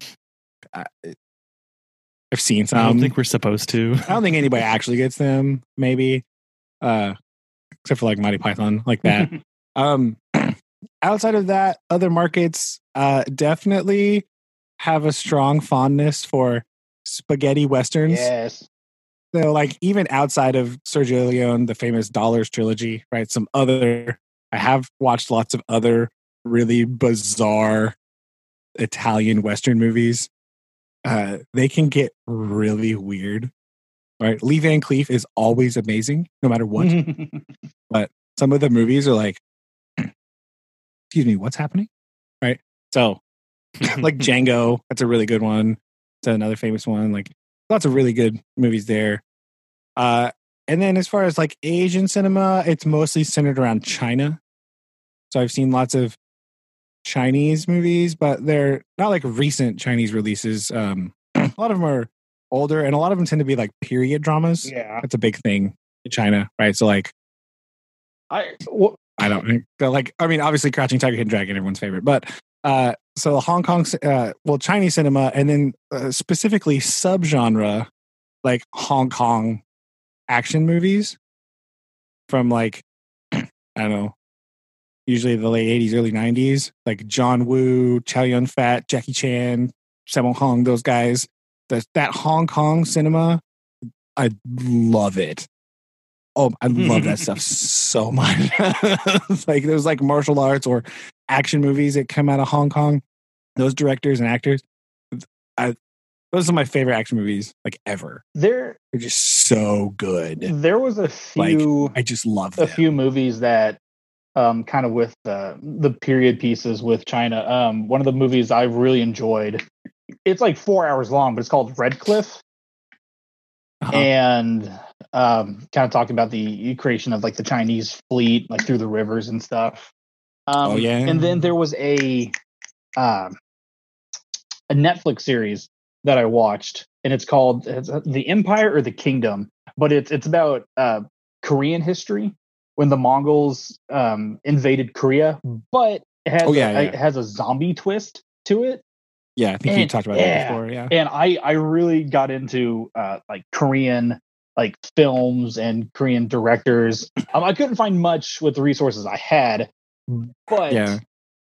I've seen some. I don't think we're supposed to. I don't think anybody actually gets them. Maybe, except for like Monty Python, like that. Outside of that, other markets definitely have a strong fondness for spaghetti westerns. Yes. So like even outside of Sergio Leone, the famous Dollars trilogy, right? I have watched lots of other really bizarre Italian Western movies. They can get really weird, right? Lee Van Cleef is always amazing, no matter what. But some of the movies are like, excuse me, what's happening? Right? So like Django, that's a really good one. It's another famous one. Like lots of really good movies there. And then as far as like Asian cinema, it's mostly centered around China. So I've seen lots of Chinese movies, but they're not like recent Chinese releases. A lot of them are older, and a lot of them tend to be like period dramas. Yeah, that's a big thing in China, right? So like, I don't like. I mean, obviously, Crouching Tiger, Hidden Dragon, everyone's favorite, but so Hong Kong, Chinese cinema, and then specifically subgenre like Hong Kong action movies from like I don't know, usually the late 80s, early 90s, like John Woo, Chow Yun-fat, Jackie Chan, Sammo Hung, those guys. That Hong Kong cinema, I love it. Oh, I love that stuff so much. Like there was like martial arts or action movies that come out of Hong Kong. Those directors and actors, those are my favorite action movies like ever. They're just so good. There was a few. Like, I just love a few movies that kind of with the period pieces with China. One of the movies I really enjoyed. It's like 4 hours long, but it's called Red Cliff. Uh-huh. And kind of talking about the creation of like the Chinese fleet, like through the rivers and stuff. And then there was a Netflix series that I watched, and it's called The Empire or the Kingdom, but it's about Korean history when the Mongols invaded Korea, but it has it has a zombie twist to it. Yeah, I think you talked about that before. Yeah, and I really got into like Korean like films and Korean directors. I couldn't find much with the resources I had, but yeah,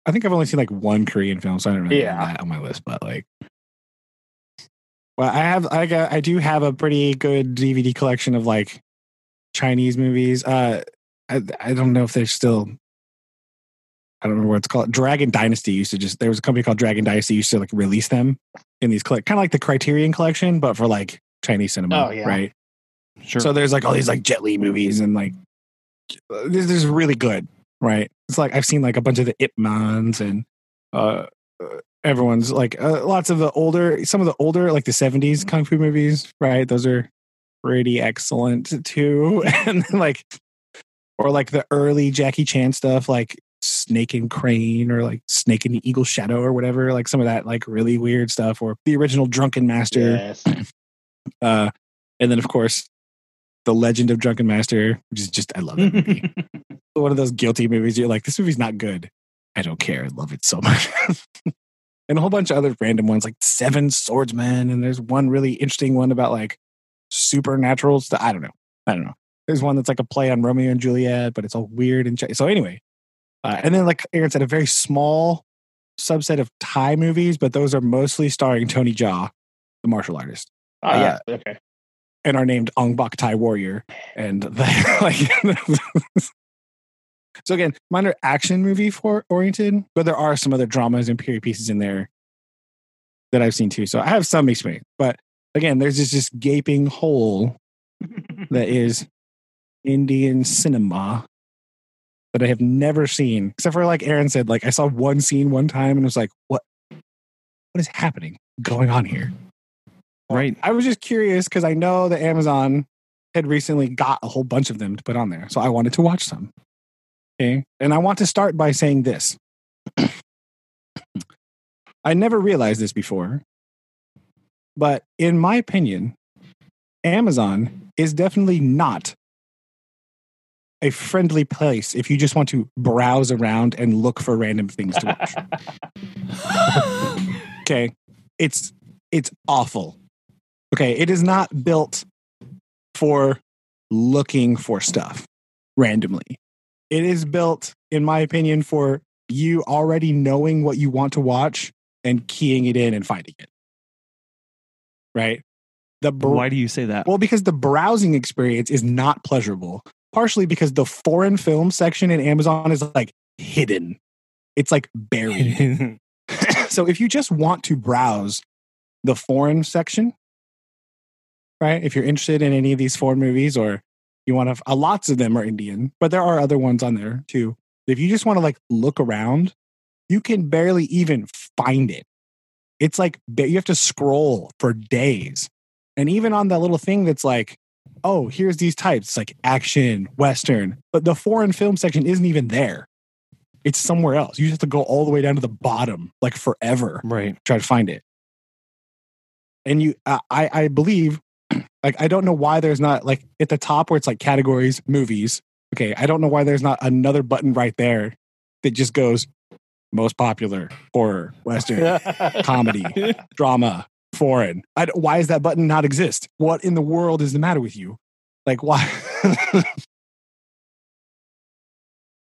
I think I've only seen like one Korean film, so I don't really have that on my list. But like, well, I do have a pretty good DVD collection of like Chinese movies. I don't know if they're still. I don't remember what it's called. Dragon Dynasty there was a company called Dragon Dynasty used to like release them in these kind of like the Criterion Collection, but for like Chinese cinema, right? Sure. So there's like all these like Jet Li movies and like this is really good, right? It's like I've seen like a bunch of the Ip Mans and everyone's like lots of the older, some of the older like the 70s kung fu movies, right? Those are pretty excellent too, and like or like the early Jackie Chan stuff, like Snake and Crane or like Snake and the Eagle Shadow or whatever, like some of that like really weird stuff, or the original Drunken Master. Yes. And then of course The Legend of Drunken Master, which is just I love that movie. One of those guilty movies you're like, this movie's not good, I don't care, I love it so much. And a whole bunch of other random ones like Seven Swordsmen, and there's one really interesting one about like supernatural stuff. I don't know there's one that's like a play on Romeo and Juliet, but it's all weird and so anyway. And then, like Aaron said, a very small subset of Thai movies, but those are mostly starring Tony Jaa, the martial artist. Okay. And are named Ong Bak Thai Warrior. And so again, mine are action movie oriented, but there are some other dramas and period pieces in there that I've seen too. So I have some experience, but again, there's this gaping hole that is Indian cinema. That I have never seen, except for like Aaron said, like I saw one scene one time and was like, what is happening going on here? Right. I was just curious because I know that Amazon had recently got a whole bunch of them to put on there. So I wanted to watch some. Okay. And I want to start by saying this. I never realized this before, but in my opinion, Amazon is definitely not a friendly place if you just want to browse around and look for random things to watch. Okay. It's awful. Okay. It is not built for looking for stuff randomly. It is built, in my opinion, for you already knowing what you want to watch and keying it in and finding it. Right? Why do you say that? Well, because the browsing experience is not pleasurable. Partially because the foreign film section in Amazon is like hidden. It's like buried. So if you just want to browse the foreign section, right? If you're interested in any of these foreign movies or you want to, lots of them are Indian, but there are other ones on there too. If you just want to like look around, you can barely even find it. It's like, you have to scroll for days. And even on that little thing that's like, oh, here's these types. It's like action, Western. But the foreign film section isn't even there. It's somewhere else. You just have to go all the way down to the bottom, like forever. Right. Try to find it. And you, I believe, like, I don't know why there's not, like, at the top where it's like categories, movies. Okay, I don't know why there's not another button right there that just goes most popular, horror, Western, comedy, drama, foreign. Why does that button not exist? What in the world is the matter with you? Like, why?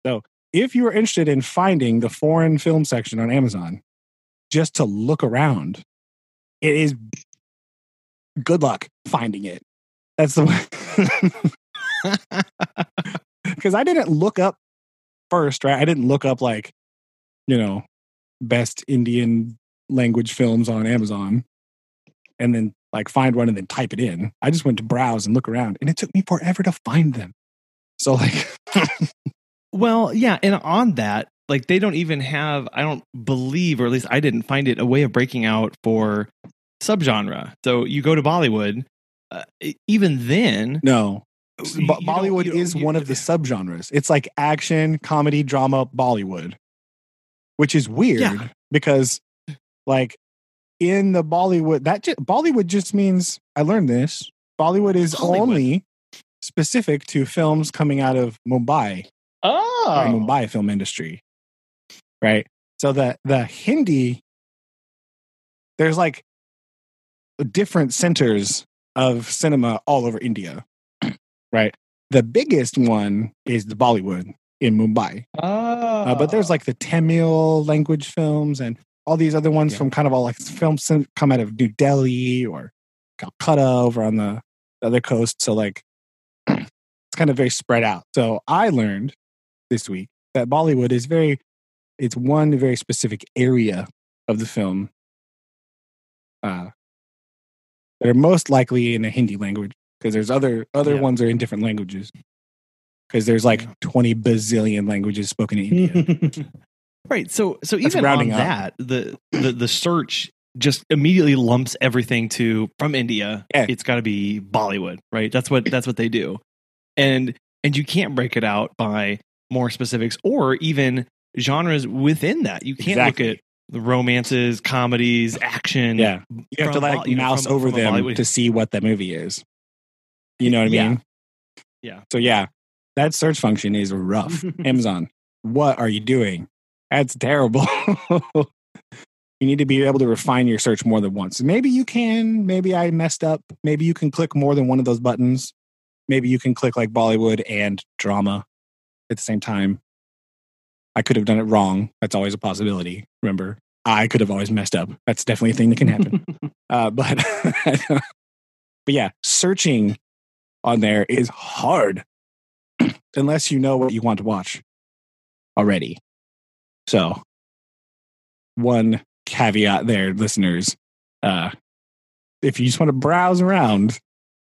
So, if you are interested in finding the foreign film section on Amazon, just to look around, it is good luck finding it. That's the way. Because I didn't look up first, right? I didn't look up, like, you know, best Indian language films on Amazon and then, like, find one and then type it in. I just went to browse and look around, and it took me forever to find them. So, like... Well, yeah, and on that, like, they don't even have, I don't believe, or at least I didn't find it, a way of breaking out for subgenre. So you go to Bollywood, even then... No. Bollywood is one of the subgenres. It's like action, comedy, drama, Bollywood. Which is weird, yeah. Because, like, in the Bollywood, Bollywood just means, I learned this, Bollywood is only specific to films coming out of Mumbai. Oh. The Mumbai film industry. Right? So the Hindi, there's, like, different centers of cinema all over India. Right? The biggest one is the Bollywood in Mumbai. Oh. But there's, like, the Tamil language films and all these other ones, yeah, from kind of all, like, films come out of New Delhi or Calcutta over on the other coast. So, like, it's kind of very spread out. So I learned this week that Bollywood is it's one very specific area of the film. They're most likely in a Hindi language, because there's other ones are in different languages. Because there's, like, 20 bazillion languages spoken in India. Right. So that's even on that, the search just immediately lumps everything to from India. Yeah. It's got to be Bollywood, right? That's what they do. And you can't break it out by more specifics or even genres within that. You can't look at the romances, comedies, action. Yeah. You have to, like, mouse over them to see what the movie is. You know what I mean? Yeah. So, yeah. That search function is rough. Amazon, what are you doing? That's terrible. You need to be able to refine your search more than once. Maybe you can. Maybe I messed up. Maybe you can click more than one of those buttons. Maybe you can click, like, Bollywood and drama at the same time. I could have done it wrong. That's always a possibility. Remember, I could have always messed up. That's definitely a thing that can happen. But yeah, searching on there is hard. Unless you know what you want to watch already. So, one caveat there, listeners. If you just want to browse around,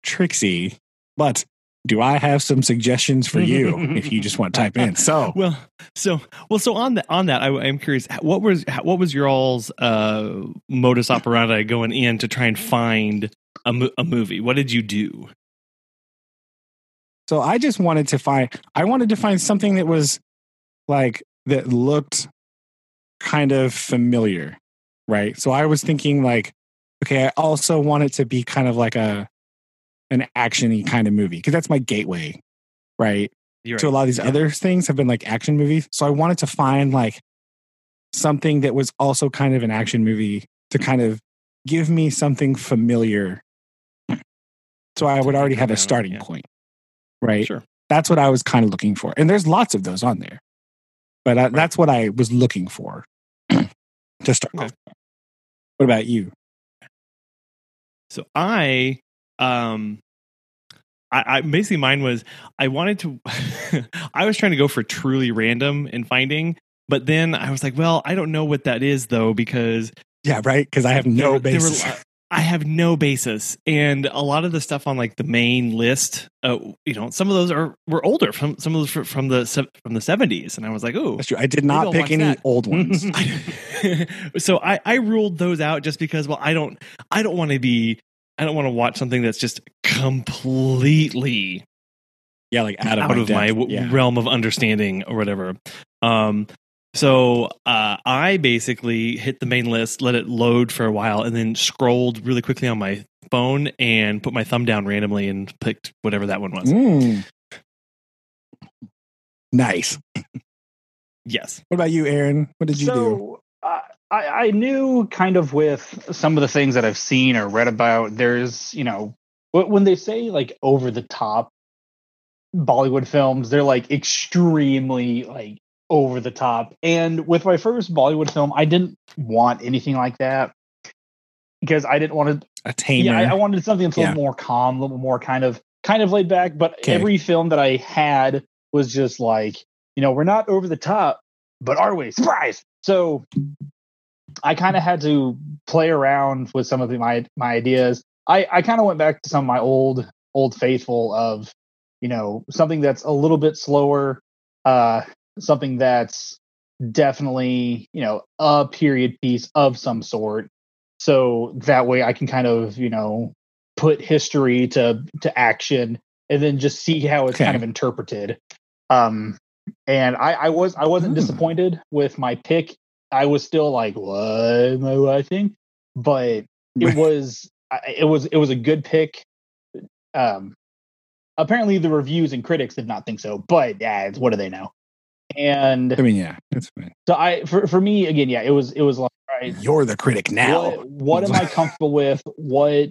tricksy. But do I have some suggestions for you if you just want to type in? So on that, I am curious. What was your all's modus operandi going in to try and find a movie? What did you do? So I just wanted to find. I wanted to find something that was like that looked kind of familiar, right? So I was thinking like, okay, I also want it to be kind of like an action-y kind of movie because that's my gateway, right? You're to right. A lot of these other things have been like action movies. So I wanted to find like something that was also kind of an action movie to kind of give me something familiar, so I would already have a starting point. Right. Sure. That's what I was kind of looking for. And there's lots of those on there. But that's what I was looking for to start off. What about you? So I basically mine was I wanted to I was trying to go for truly random in finding, but then I was like, well, I don't know what that is though, because yeah, right, because I have no basis. I have no basis, and a lot of the stuff on like the main list, you know, some of those were older some of those from the 70s, and I was like, oh, that's true. I did not pick any old ones, so I ruled those out just because. Well, I don't want to watch something that's just completely like out of my realm of understanding or whatever. So I basically hit the main list, let it load for a while, and then scrolled really quickly on my phone and put my thumb down randomly and picked whatever that one was. Mm. Nice. Yes. What about you, Aaron? What did you do? I knew kind of with some of the things that I've seen or read about, there's, you know, when they say like over the top Bollywood films, they're like extremely like over the top. And with my first Bollywood film, I didn't want anything like that because I didn't want to attain. Yeah, I wanted something that's a little more calm, a little more kind of laid back. But every film that I had was just like, you know, we're not over the top, but are we? Surprise! So I kind of had to play around with some of my ideas. I kind of went back to some of my old faithful of, you know, something that's a little bit slower, something that's definitely, you know, a period piece of some sort. So that way I can kind of, you know, put history to action and then just see how it's kind of interpreted. And I wasn't disappointed with my pick. I was still like, what am I watching? But it was a good pick. Apparently the reviews and critics did not think so, but yeah, it's, what do they know? And I mean, yeah, that's fine. So for me again, yeah, it was like, right, you're the critic now. What am I comfortable with? What,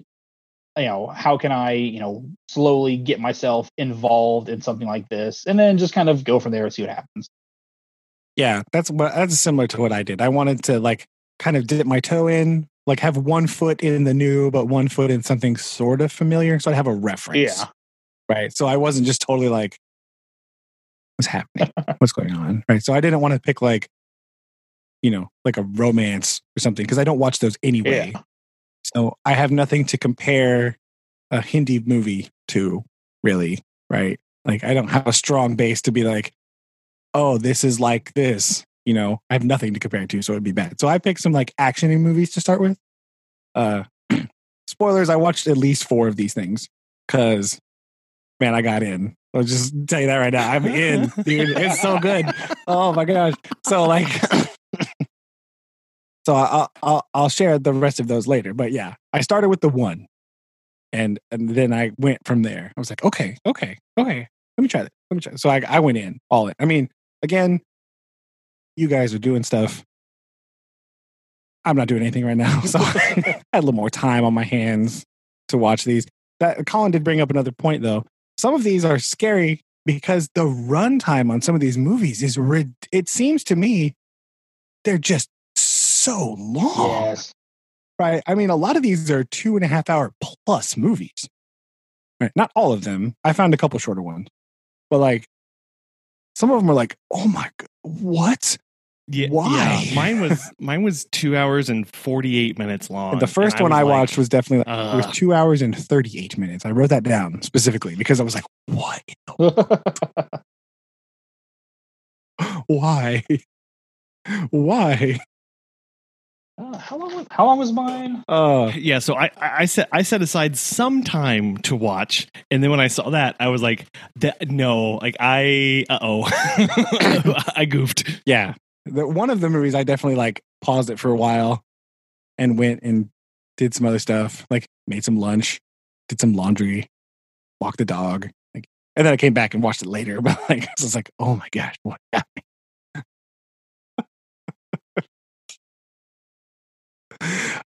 you know, how can I, you know, slowly get myself involved in something like this and then just kind of go from there and see what happens. Yeah, that's similar to what I did. I wanted to like kind of dip my toe in, like have one foot in the new, but one foot in something sort of familiar. So I'd have a reference. Yeah. Right. So I wasn't just totally like, what's happening? What's going on? Right. So I didn't want to pick like, you know, like a romance or something because I don't watch those anyway. Yeah. So I have nothing to compare a Hindi movie to, really, right? Like, I don't have a strong base to be like, oh, this is like this, you know? I have nothing to compare it to, so it'd be bad. So I picked some, like, action movies to start with. Spoilers, I watched at least 4 of these things, because, man, I got in. I'll just tell you that right now. I'm in, dude. It's so good. Oh, my gosh. So, like... So I'll share the rest of those later, but yeah, I started with the one, and then I went from there. I was like, okay, let me try that. So I went in all in. I mean, again, you guys are doing stuff. I'm not doing anything right now, so I had a little more time on my hands to watch these. That Colin did bring up another point though. Some of these are scary because the runtime on some of these movies is. It seems to me they're just. So long, yes. Right? I mean, a lot of these are 2.5 hour plus movies. Right? Not all of them. I found a couple shorter ones, but like some of them are like, oh my god, what? Yeah, why? Yeah. Mine was 2 hours and 48 minutes long. And the first one I watched was definitely like, it was 2 hours and 38 minutes. I wrote that down specifically because I was like, what? Why? How long was mine? Yeah, so I set aside some time to watch, and then when I saw that, I was like, I goofed. Yeah, one of the movies I definitely like paused it for a while, and went and did some other stuff, like made some lunch, did some laundry, walked the dog, like, and then I came back and watched it later. But like, I was like, oh my gosh, what happened?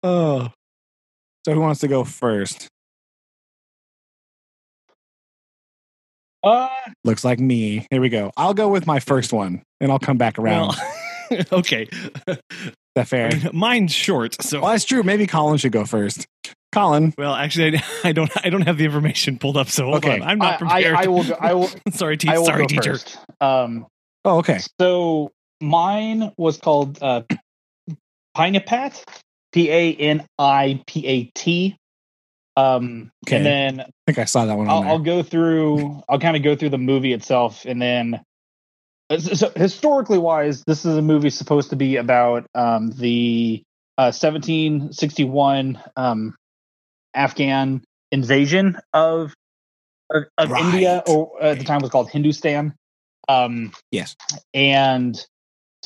Oh, so who wants to go first? Looks like me. Here we go. I'll go with my first one, and I'll come back around. Well, okay, is that fair? I mean, mine's short, so well, that's true. Maybe Colin should go first. Colin. Well, actually, I don't have the information pulled up, so hold on. I'm not prepared. I will. Go, I will. Sorry, teacher. Oh, okay. So mine was called Panipat. Panipat. And then I think I saw that one. I'll kind of go through the movie itself. And then so historically wise, this is a movie supposed to be about the 1761 Afghan invasion of right. India, or at the time was called Hindustan. Yes. And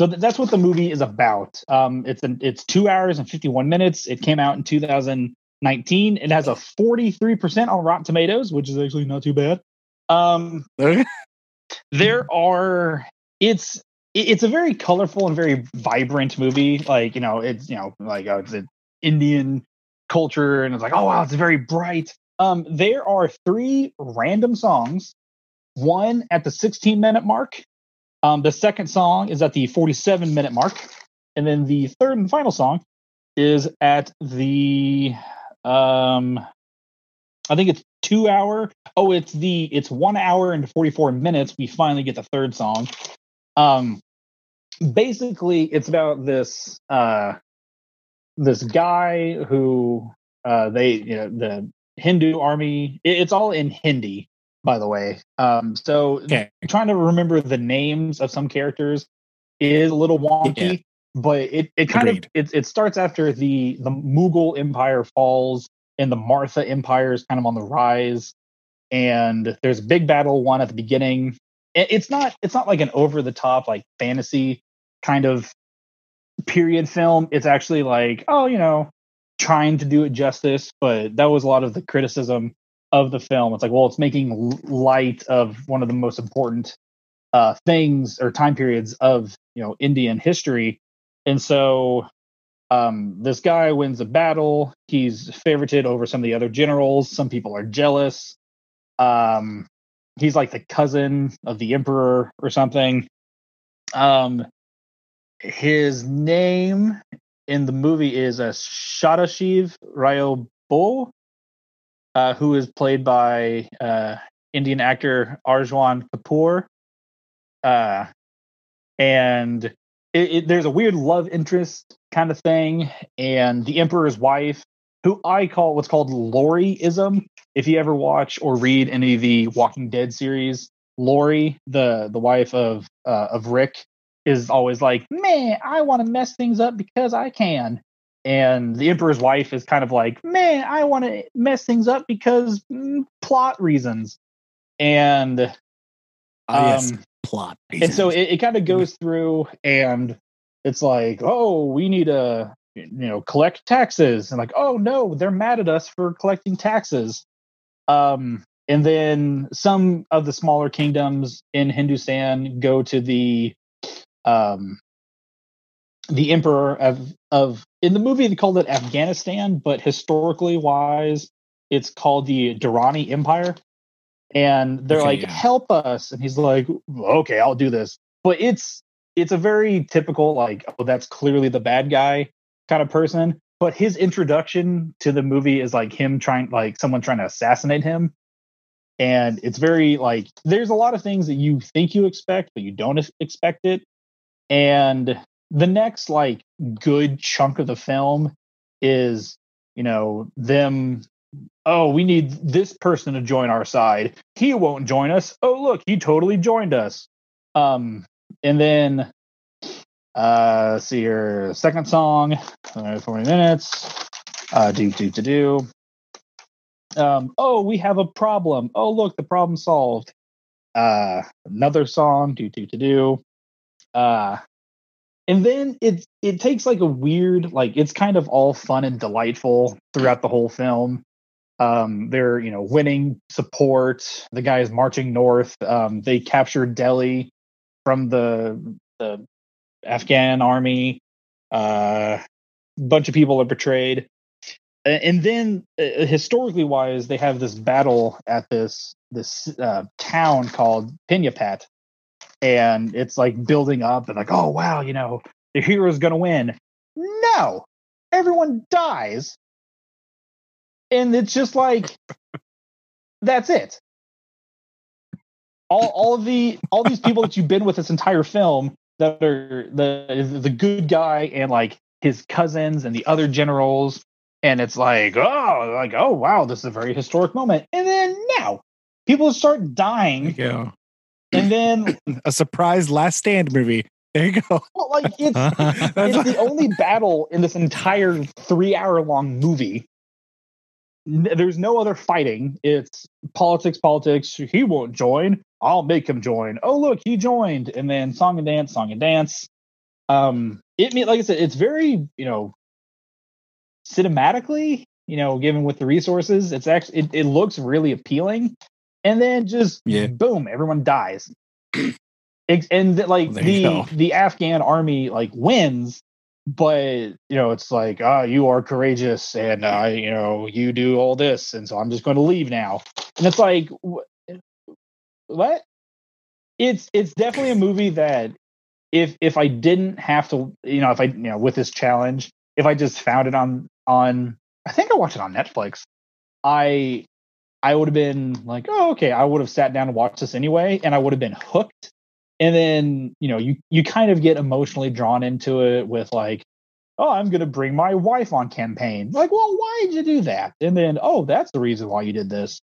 So that's what the movie is about. It's 2 hours and 51 minutes. It came out in 2019. It has a 43% on Rotten Tomatoes, which is actually not too bad. It's a very colorful and very vibrant movie. Like, you know, it's, you know, like it's an Indian culture, and it's like, oh wow, it's very bright. There are three random songs. One at the 16-minute mark. The second song is at the 47-minute mark, and then the third and final song is at the I think it's 2 hour. Oh, it's 1 hour and 44 minutes. We finally get the third song. Basically, it's about this this guy who the Hindu army. It's all in Hindi, by the way. Trying to remember the names of some characters is a little wonky, but it kind of it starts after the Mughal Empire falls and the Maratha Empire is kind of on the rise. And there's a big battle won at the beginning. It's not like an over the top like fantasy kind of period film. It's actually like, oh, you know, trying to do it justice, but that was a lot of the criticism of the film. It's like, well, it's making light of one of the most important things or time periods of, you know, Indian history. And so this guy wins the battle. He's favorited over some of the other generals. Some people are jealous. He's like the cousin of the emperor or something. His name in the movie is Sadashiv Rayobul, who is played by Indian actor Arjun Kapoor. And there's a weird love interest kind of thing, and the emperor's wife, who I call what's called Loriism. If you ever watch or read any of the Walking Dead series, Lori, the wife of Rick, is always like, man, I want to mess things up because I can. And the emperor's wife is kind of like, man, I want to mess things up because plot reasons. And plot reasons. And so it kind of goes through, and it's like, oh, we need to, you know, collect taxes. And like, oh no, they're mad at us for collecting taxes. And then some of the smaller kingdoms in Hindustan go to the emperor of in the movie they called it Afghanistan, but historically wise, it's called the Durrani Empire. And they're help us, and he's like, okay, I'll do this. But it's a very typical like, oh, that's clearly the bad guy kind of person. But his introduction to the movie is like him someone trying to assassinate him. And it's very like, there's a lot of things that you think you expect, but you don't expect it. And the next like good chunk of the film is, you know, them, oh, we need this person to join our side. He won't join us. Oh, look, he totally joined us. And then, let's see here, second song, 40 minutes. Oh, we have a problem. Oh, look, the problem solved. Another song, And then it takes like a weird, like it's kind of all fun and delightful throughout the whole film. They're, you know, winning support. The guy is marching north. They capture Delhi from the Afghan army. Bunch of people are betrayed. And then historically wise, they have this battle at this town called Panipat. And it's like building up and like, oh, wow, you know, the hero's going to win. No, everyone dies. And it's just like, that's it. All these people that you've been with this entire film that are the good guy and like his cousins and the other generals. And it's like, oh, wow, this is a very historic moment. And then now people start dying. Yeah. And then a surprise Last Stand movie. There you go. Well, like it's the only battle in this entire 3 hour long movie. There's no other fighting. It's politics. He won't join. I'll make him join. Oh, look, he joined. And then song and dance. It like I said, it's very, you know, cinematically, you know, given with the resources, it's actually it looks really appealing, and then just boom, everyone dies. And like the Afghan army like wins, but you know it's like, ah, you are courageous, and you know, you do all this, and so I'm just going to leave now. And it's like, what? It's definitely a movie that if I didn't have to, you know, if I, you know, with this challenge, if I just found it on I think I watched it on Netflix, I would have been like, oh, okay, I would have sat down and watched this anyway, and I would have been hooked. And then, you know, you kind of get emotionally drawn into it with like, oh, I'm going to bring my wife on campaign. Like, well, why did you do that? And then, oh, that's the reason why you did this.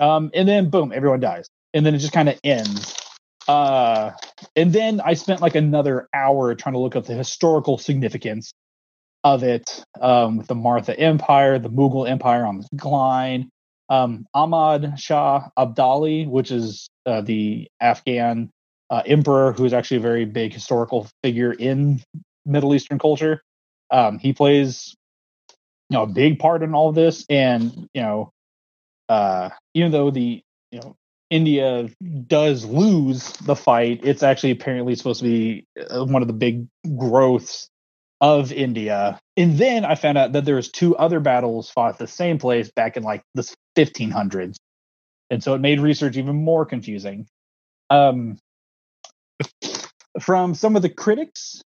And then, boom, everyone dies. And then it just kind of ends. And then I spent like another hour trying to look up the historical significance of it, with the Maratha Empire, the Mughal Empire on the decline, Ahmad Shah Abdali, which is the Afghan emperor, who is actually a very big historical figure in Middle Eastern culture. He plays, you know, a big part in all of this. And, you know, even though India does lose the fight, it's actually apparently supposed to be one of the big growths of India. And then I found out that there was two other battles fought at the same place back in like the 1500s. And so it made research even more confusing. From some of the critics,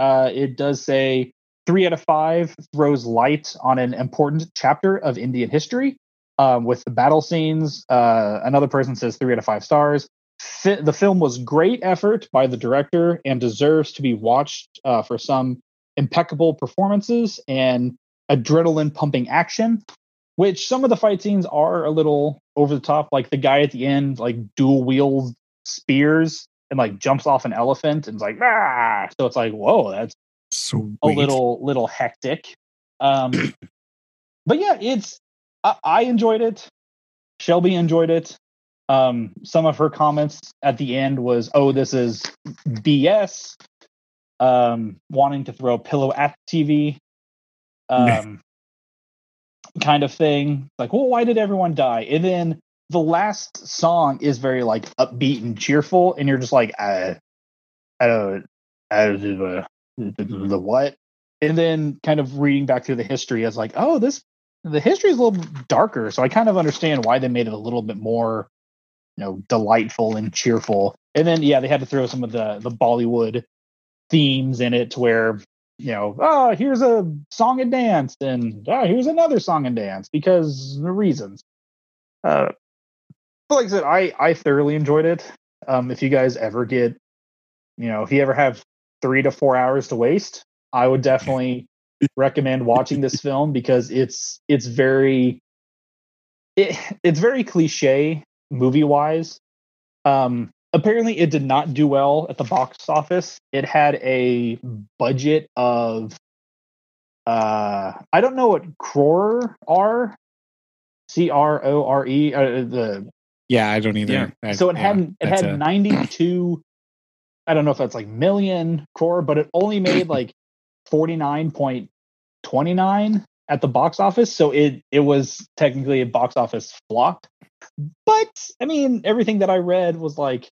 it does say 3 out of 5 throws light on an important chapter of Indian history. With the battle scenes, another person says 3 out of 5 stars. The film was great effort by the director and deserves to be watched for some impeccable performances and adrenaline-pumping action, which some of the fight scenes are a little over the top. Like the guy at the end, like dual-wield spears and like jumps off an elephant and is like, ah! So it's like, whoa, that's so a little hectic. But yeah, I enjoyed it. Shelby enjoyed it. Some of her comments at the end was, oh, this is BS. Wanting to throw a pillow at TV. Kind of thing. Like, well, why did everyone die? And then the last song is very like upbeat and cheerful, and you're just like, I don't do the what? And then kind of reading back through the history, I was like, oh, the history is a little darker, so I kind of understand why they made it a little bit more, you know, delightful and cheerful. And then yeah, they had to throw some of the Bollywood themes in it, to where, you know, oh, here's a song and dance, and oh, here's another song and dance, because the reasons. But like I said, I thoroughly enjoyed it. If you guys ever get, you know, if you ever have 3 to 4 hours to waste, I would definitely recommend watching this film, because it's very cliche movie wise. Apparently it did not do well at the box office. It had a budget of, I don't know what crore are. CRORE. I don't either. Yeah. It had 92. I don't know if that's like million crore, but it only made like 49.29 at the box office. So it was technically a box office flop. But I mean, everything that I read was like,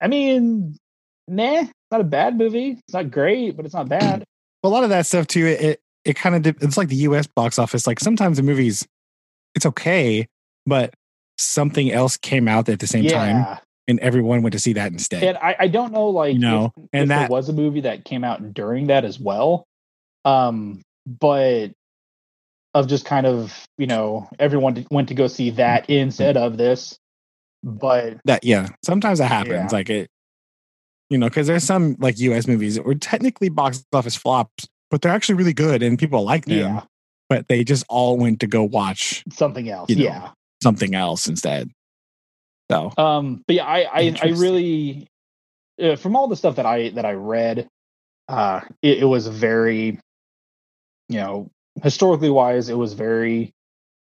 I mean, it's not a bad movie. It's not great, but it's not bad. Well, a lot of that stuff too. It kind of, it's like the U.S. box office. Like sometimes the movies, it's okay, but something else came out at the same time, and everyone went to see that instead. And I don't know, like, you know, if there was a movie that came out during that as well, but of just kind of, you know, everyone went to go see that instead of this. But that, yeah, sometimes that happens. Like it, you know, because there's some like U.S. movies that were technically box office flops, but they're actually really good and people like them. Yeah. But they just all went to go watch something else. You know, something else instead. So, but yeah, I really, from all the stuff that I read, it was very, you know, historically wise, it was very,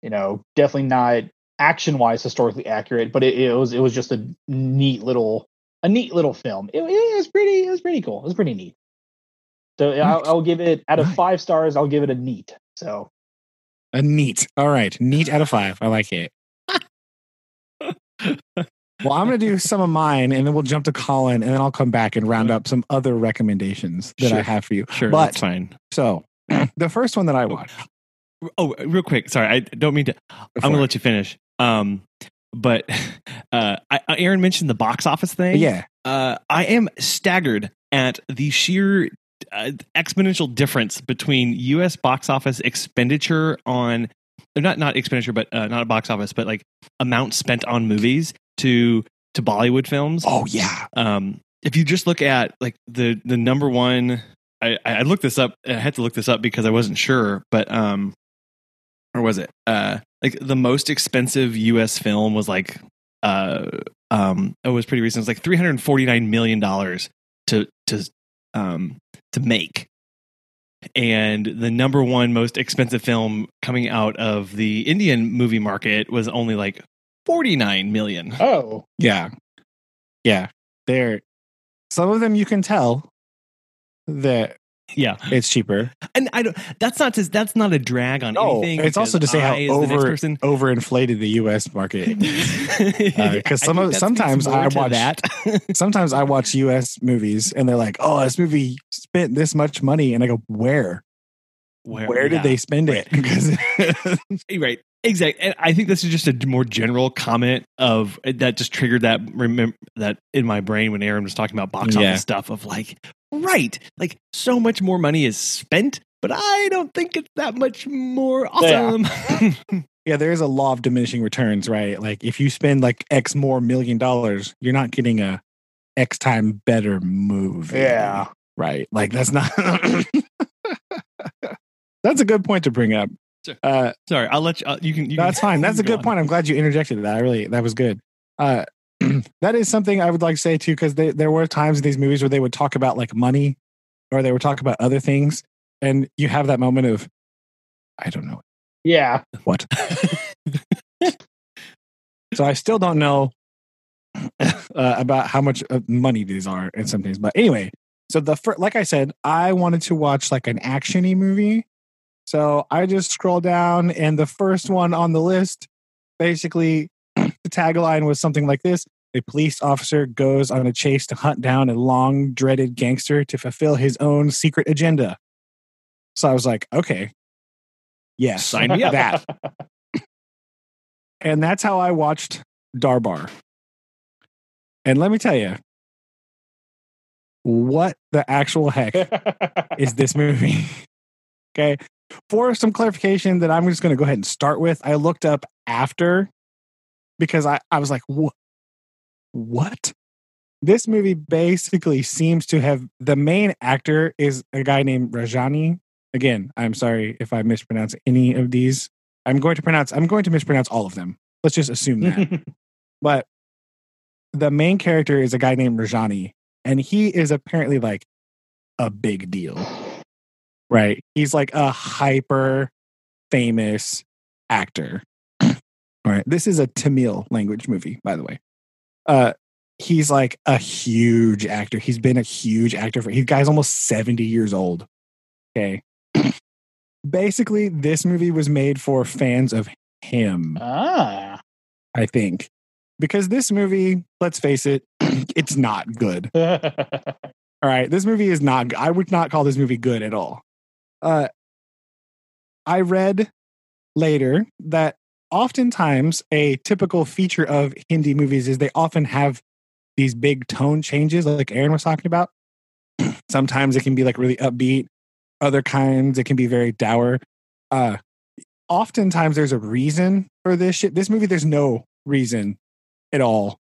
you know, definitely not action wise historically accurate, but it was just a neat little film. It was pretty cool. It was pretty neat. So I'll give it out of 5 stars. I'll give it a neat. So a neat. All right. Neat out of 5. I like it. Well, I'm going to do some of mine and then we'll jump to Colin and then I'll come back and round up some other recommendations that I have for you. Sure. But, that's fine. So the first one that I watched. Oh, real quick. Sorry. I don't mean to. Before. I'm going to let you finish. But Aaron mentioned the box office thing. Yeah. I am staggered at the sheer exponential difference between U.S. box office expenditure on, not expenditure, but not a box office, but like amount spent on movies to Bollywood films. Oh, yeah. If you just look at like the number one, I looked this up. I had to look this up because I wasn't sure, but or was it like the most expensive U.S. film was like it was pretty recent. It was like $349 million to make, and the number one most expensive film coming out of the Indian movie market was only like $49 million. Oh, yeah. There, some of them you can tell that. Yeah, it's cheaper, and I don't. That's not a drag on anything. It's also to say how overinflated the U.S. market because sometimes I watch that. Sometimes I watch U.S. movies and they're like, "Oh, this movie spent this much money," and I go, "Where did they spend it?" Because right, exactly. And I think this is just a more general comment of that just triggered that that in my brain when Aaron was talking about box office stuff of like. Right, like so much more money is spent, but I don't think it's that much more awesome. Yeah, there is a law of diminishing returns, right? Like if you spend like X more $1 million, you're not getting a X time better movie. Yeah, right. Like that's not. That's a good point to bring up. Sorry, I'll let you. You that's fine. That's a good point. I'm glad you interjected that. That was good. That is something I would like to say too, because there were times in these movies where they would talk about like money, or they were talking about other things, and you have that moment of, I don't know. Yeah. What? So I still don't know about how much money these are in some things, but anyway. So like I said, I wanted to watch like an action-y movie, so I just scroll down, and the first one on the list, basically. The tagline was something like this: a police officer goes on a chase to hunt down a long-dreaded gangster to fulfill his own secret agenda. So I was like, okay. Yes, sign me up. And that's how I watched Darbar. And let me tell you, what the actual heck is this movie? Okay. For some clarification that I'm just going to go ahead and start with, I looked up after. Because I was like, what? This movie basically seems to have... The main actor is a guy named Rajani. Again, I'm sorry if I mispronounce any of these. I'm going to mispronounce all of them. Let's just assume that. But the main character is a guy named Rajani. And he is apparently like a big deal. Right? He's like a hyper famous actor. All right. This is a Tamil language movie, by the way. He's like a huge actor. He's been a huge actor for. He's guy's almost 70 years old. Okay. Basically, this movie was made for fans of him. I think because this movie, let's face it, it's not good. All right. This movie is not. I would not call this movie good at all. I read later that. Oftentimes, a typical feature of Hindi movies is they often have these big tone changes, like Aaron was talking about. Sometimes it can be like really upbeat. Other kinds, it can be very dour. Oftentimes, there's a reason for this shit. This movie, there's no reason at all.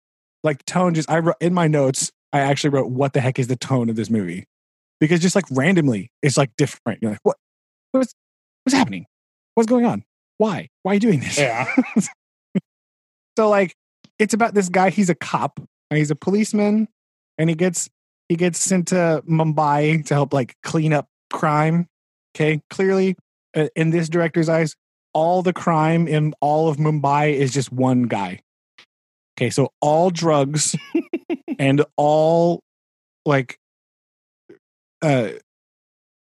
Like tone, just I wrote in my notes. I actually wrote, "What the heck is the tone of this movie?" Because just like randomly, it's like different. You're like, "What? What's happening? What's going on?" Why are you doing this? Yeah. So like, it's about this guy. He's a cop and he's a policeman, and he gets sent to Mumbai to help like clean up crime. Okay. Clearly in this director's eyes, all the crime in all of Mumbai is just one guy. Okay. So all drugs and all like,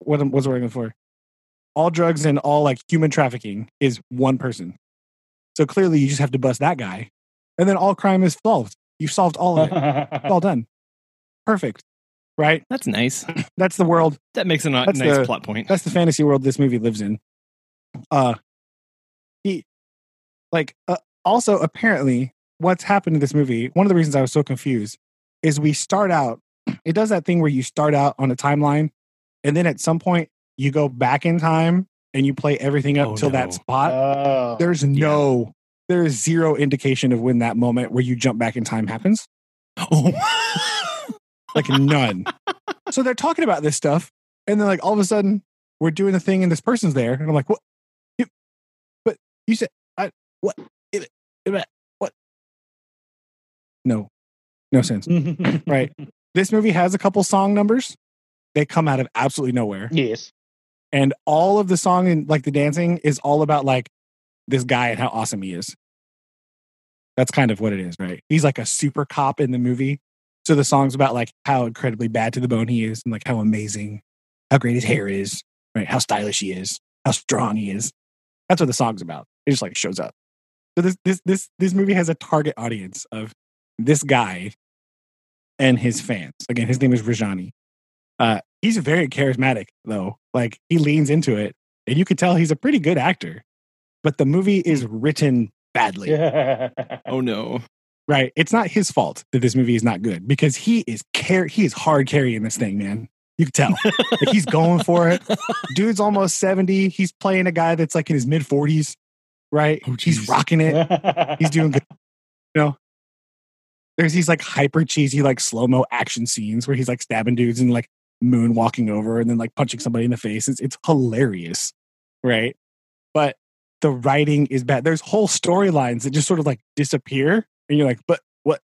what's working for? All drugs and all like human trafficking is one person. So clearly you just have to bust that guy. And then all crime is solved. You've solved all of it. It's all done. Perfect. Right? That's nice. That's the world. That makes a nice plot point. That's the fantasy world this movie lives in. Also, apparently, what's happened in this movie, one of the reasons I was so confused is we start out, it does that thing where you start out on a timeline, and then at some point, you go back in time, and you play everything up till that spot. There is zero indication of when that moment where you jump back in time happens. Like none. So they're talking about this stuff, and then like all of a sudden, we're doing the thing, and this person's there, and I'm like, what? But you said, what? What? No sense. Right. This movie has a couple song numbers. They come out of absolutely nowhere. Yes. And all of the song and like the dancing is all about like this guy and how awesome he is. That's kind of what it is, right? He's like a super cop in the movie. So the song's about like how incredibly bad to the bone he is and like how amazing, how great his hair is, right? How stylish he is, how strong he is. That's what the song's about. It just like shows up. So this movie has a target audience of this guy and his fans. Again, his name is Rajani. He's very charismatic though. Like he leans into it and you can tell he's a pretty good actor, but the movie is written badly. Oh no. Right. It's not his fault that this movie is not good because he is hard carrying this thing, man. You can tell. Like he's going for it. Dude's almost 70. He's playing a guy that's like in his mid-40s. Right? Oh, he's rocking it. He's doing good. You know? There's these like hyper cheesy, like slow-mo action scenes where he's like stabbing dudes and like moonwalking over and then like punching somebody in the face. It's hilarious. Right? But the writing is bad. There's whole storylines that just sort of like disappear. And you're like, but what?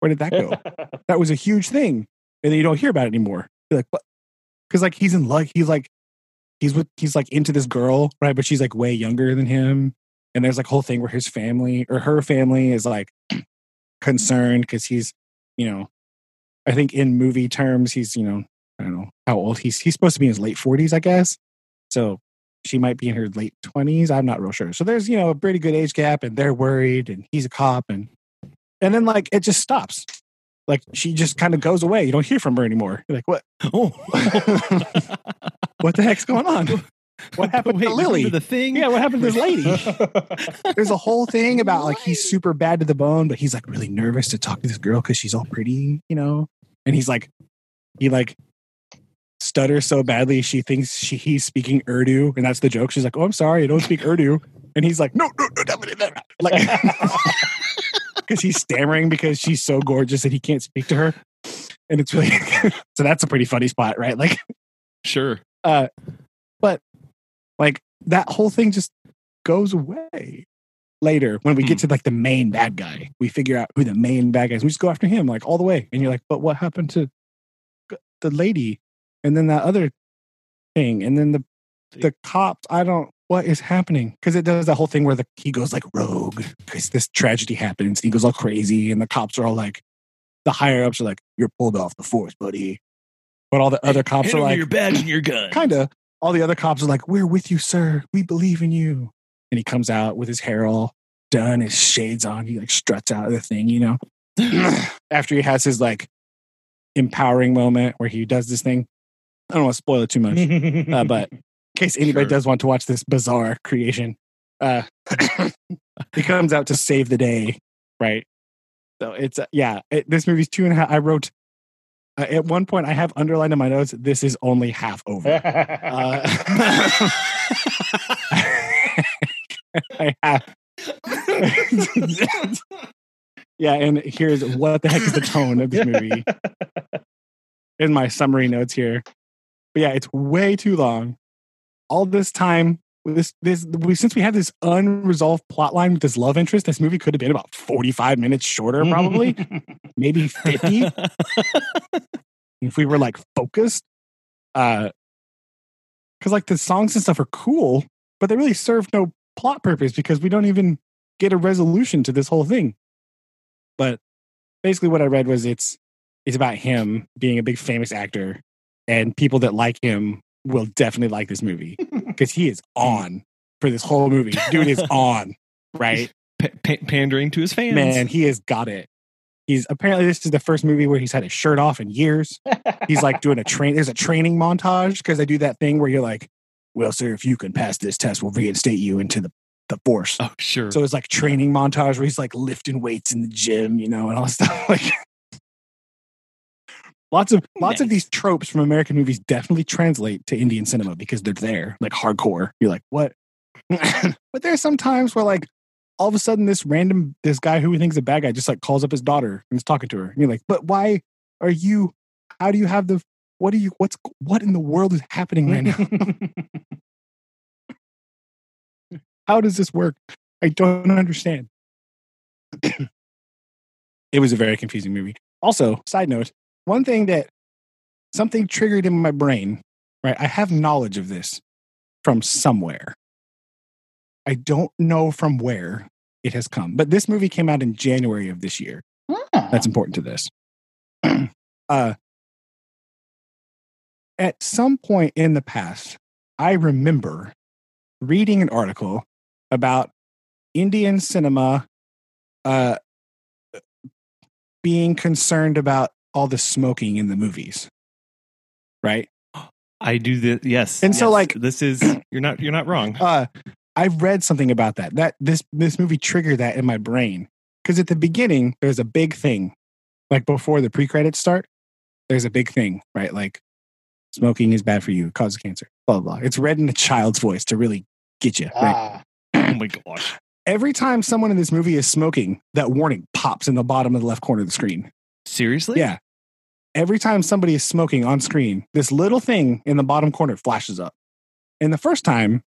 Where did that go? That was a huge thing. And then you don't hear about it anymore. You're like, what? Because like he's in love. He's like into this girl, right? But she's like way younger than him. And there's like whole thing where his family or her family is like concerned because he's, you know, I think in movie terms, he's, you know, I don't know how old he's supposed to be in his late 40s, I guess. So she might be in her late 20s. I'm not real sure. So there's, you know, a pretty good age gap and they're worried and he's a cop and then like it just stops. Like she just kind of goes away. You don't hear from her anymore. You're like, what? Oh, what the heck's going on? What happened to Lily? The thing? Yeah, what happened to this lady? There's a whole thing about like he's super bad to the bone, but he's like really nervous to talk to this girl because she's all pretty, you know. And he's like, he like stutters so badly she thinks he's speaking Urdu, and that's the joke. She's like, "Oh, I'm sorry, I don't speak Urdu," and he's like, "No, like because he's stammering because she's so gorgeous that he can't speak to her, and it's really so that's a pretty funny spot, right? Like, sure, but. Like that whole thing just goes away later when we get to like the main bad guy. We figure out who the main bad guy is. We just go after him like all the way. And you're like, but what happened to the lady? And then that other thing. And then the cops. What is happening? Because it does that whole thing where he goes like rogue because this tragedy happens. He goes all crazy and the cops are all like, the higher ups are like, you're pulled off the force, buddy. But all the other cops are like, your badge and your gun. Kind of. All the other cops are like, we're with you, sir. We believe in you. And he comes out with his hair all done, his shades on. He like struts out of the thing, you know? After he has his like empowering moment where he does this thing. I don't want to spoil it too much, but in case anybody does want to watch this bizarre creation, he comes out to save the day, right? So it's, this movie's 2.5. I wrote... at one point, I have underlined in my notes, this is only half over. I have. Yeah, and here's what the heck is the tone of this movie in my summary notes here. But yeah, it's way too long. All this time, since we had this unresolved plot line with this love interest, this movie could have been about 45 minutes shorter, probably. Maybe 50. If we were like focused. Because like the songs and stuff are cool, but they really serve no plot purpose because we don't even get a resolution to this whole thing. But basically what I read was it's about him being a big famous actor and people that like him will definitely like this movie because he is on for this whole movie. Dude is on, right? Pandering to his fans. Man, he has got it. He's apparently, this is the first movie where he's had his shirt off in years. He's like doing a train. There's a training montage because they do that thing where you're like, well, sir, if you can pass this test, we'll reinstate you into the force. Oh, sure. So it's like training montage where he's like lifting weights in the gym, you know, and all stuff like Lots of these tropes from American movies definitely translate to Indian cinema because they're there, like hardcore. You're like, what? But there's some times where like all of a sudden this guy who we think is a bad guy just like calls up his daughter and is talking to her. And you're like, but why are you, how do you have the, what are you, what's, what in the world is happening right now? How does this work? I don't understand. It was a very confusing movie. Also, side note, one thing that something triggered in my brain, right? I have knowledge of this from somewhere. I don't know from where it has come, but this movie came out in January of this year. Ah. That's important to this. At some point in the past, I remember reading an article about Indian cinema being concerned about all the smoking in the movies, right? I do this, yes. And yes, so, like, this is you're not wrong. I've read something about that. That this movie triggered that in my brain because at the beginning there's a big thing, like before the pre-credits start, there's a big thing, right? Like, smoking is bad for you, it causes cancer, blah blah blah. It's read in a child's voice to really get you. Ah. Right? Oh my gosh! Every time someone in this movie is smoking, that warning pops in the bottom of the left corner of the screen. Seriously? Yeah. Every time somebody is smoking on screen, this little thing in the bottom corner flashes up. And the first time,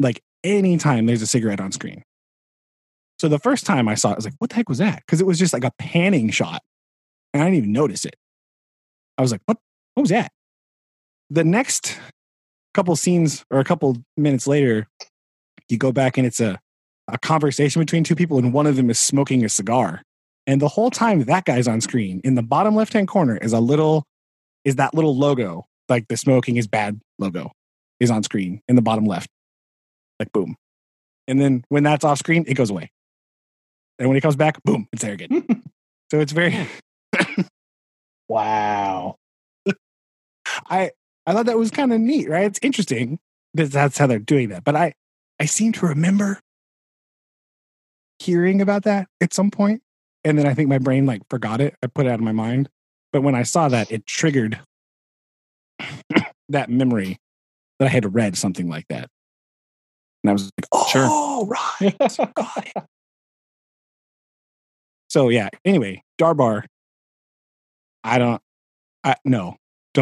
like anytime there's a cigarette on screen. So the first time I saw it, I was like, what the heck was that? Because it was just like a panning shot. And I didn't even notice it. I was like, what was that? The next couple scenes or a couple minutes later, you go back and it's a conversation between two people and one of them is smoking a cigar. And the whole time that guy's on screen, in the bottom left-hand corner is that little logo, like the smoking is bad logo is on screen in the bottom left. Like, boom. And then when that's off screen, it goes away. And when it comes back, boom, it's there again. So it's very... Wow. I thought that was kind of neat, right? It's interesting that that's how they're doing that. But I seem to remember hearing about that at some point. And then I think my brain like forgot it. I put it out of my mind. But when I saw that, it triggered that memory that I had read something like that. And I was like, oh, sure. Right. Got it. So yeah. Anyway, Darbar. Don't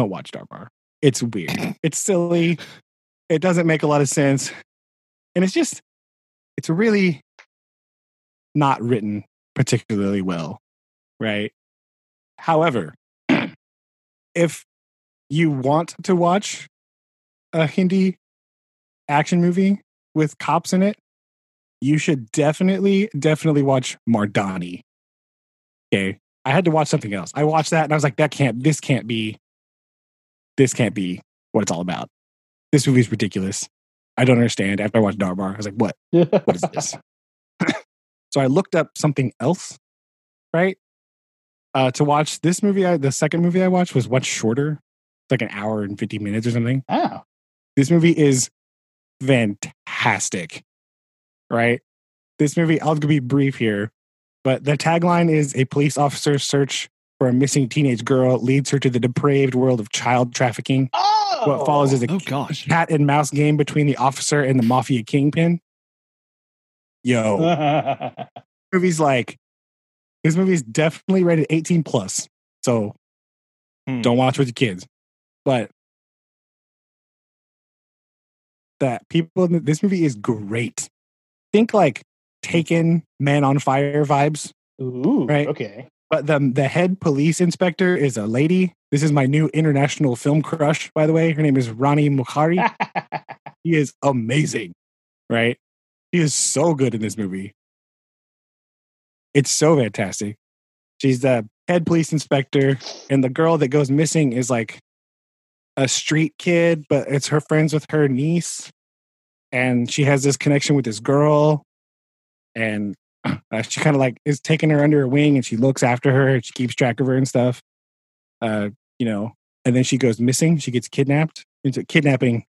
watch Darbar. It's weird. It's silly. It doesn't make a lot of sense. And it's really not written particularly well, right? However, if you want to watch a Hindi action movie with cops in it, you should definitely watch Mardaani. Okay, I had to watch something else. I watched that and I was like, this can't be what it's all about. This movie's ridiculous. I don't understand. After I watched Darbar, I was like, what is this? So I looked up something else, right? To watch this movie, the second movie I watched was much shorter. It's like an hour and 50 minutes or something. Oh. This movie is fantastic, right? This movie, I'll be brief here, but the tagline is a police officer's search for a missing teenage girl leads her to the depraved world of child trafficking. Oh. What follows is a cat and mouse game between the officer and the mafia kingpin. Yo, this movie's definitely rated 18 plus. So don't watch with your kids. But this movie is great. Think like Taken, Man on Fire vibes. Ooh, right? Okay. But the head police inspector is a lady. This is my new international film crush, by the way. Her name is Rani Mukerji. She is amazing, right? She is so good in this movie. It's so fantastic. She's the head police inspector, and the girl that goes missing is like a street kid, but it's her friends with her niece, and she has this connection with this girl, and she kind of like is taking her under her wing, and she looks after her, and she keeps track of her and stuff, And then she goes missing. She gets kidnapped. Into kidnapping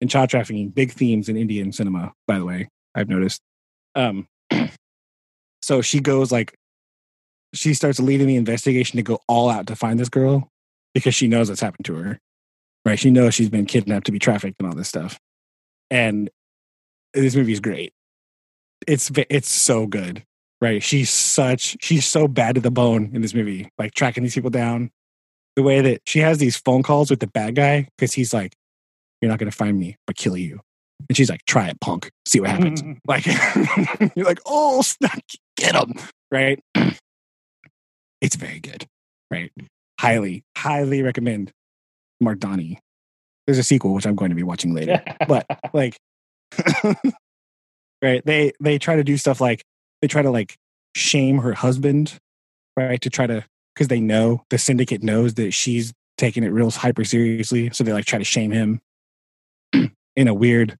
and child trafficking, big themes in Indian cinema, by the way, I've noticed. So she goes like, she starts leading the investigation to go all out to find this girl because she knows what's happened to her, right? She knows she's been kidnapped to be trafficked and all this stuff. And this movie is great. It's so good, right? She's so bad to the bone in this movie, like tracking these people down. The way that she has these phone calls with the bad guy because he's like, "You're not going to find me, but kill you," and she's like, "Try it, punk. See what happens." Like you're like, "Oh, snap, get him!" Right? It's very good, right? Highly, highly recommend Mardaani. There's a sequel which I'm going to be watching later, but like, right? They try to do stuff like they try to like shame her husband, right? To try to. Because they know, the syndicate knows that she's taking it real hyper seriously. So they like try to shame him in a weird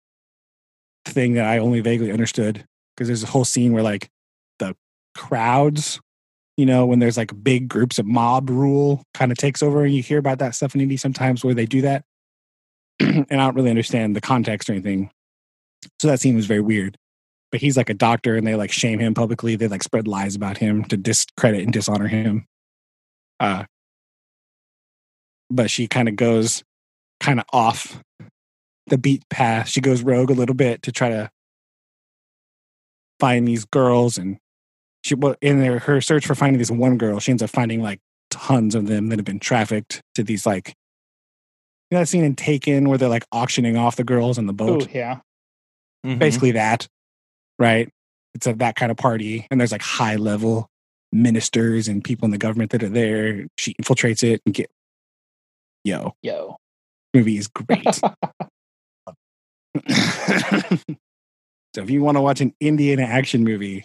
thing that I only vaguely understood. Because there's a whole scene where like the crowds, you know, when there's like big groups of mob rule kind of takes over. And you hear about that stuff in India sometimes where they do that. And I don't really understand the context or anything. So that scene was very weird. But he's like a doctor and they like shame him publicly. They like spread lies about him to discredit and dishonor him. But she kind of goes kind of off the beat path. She goes rogue a little bit to try to find these girls, and she her search for finding this one girl, she ends up finding like tons of them that have been trafficked to these like, you know that scene in Taken where they're like auctioning off the girls on the boat? Ooh, yeah. Mm-hmm. Basically that, right? It's that kind of party, and there's like high level ministers and people in the government that are there. She infiltrates it and get yo movie is great. So if you want to watch an Indian action movie,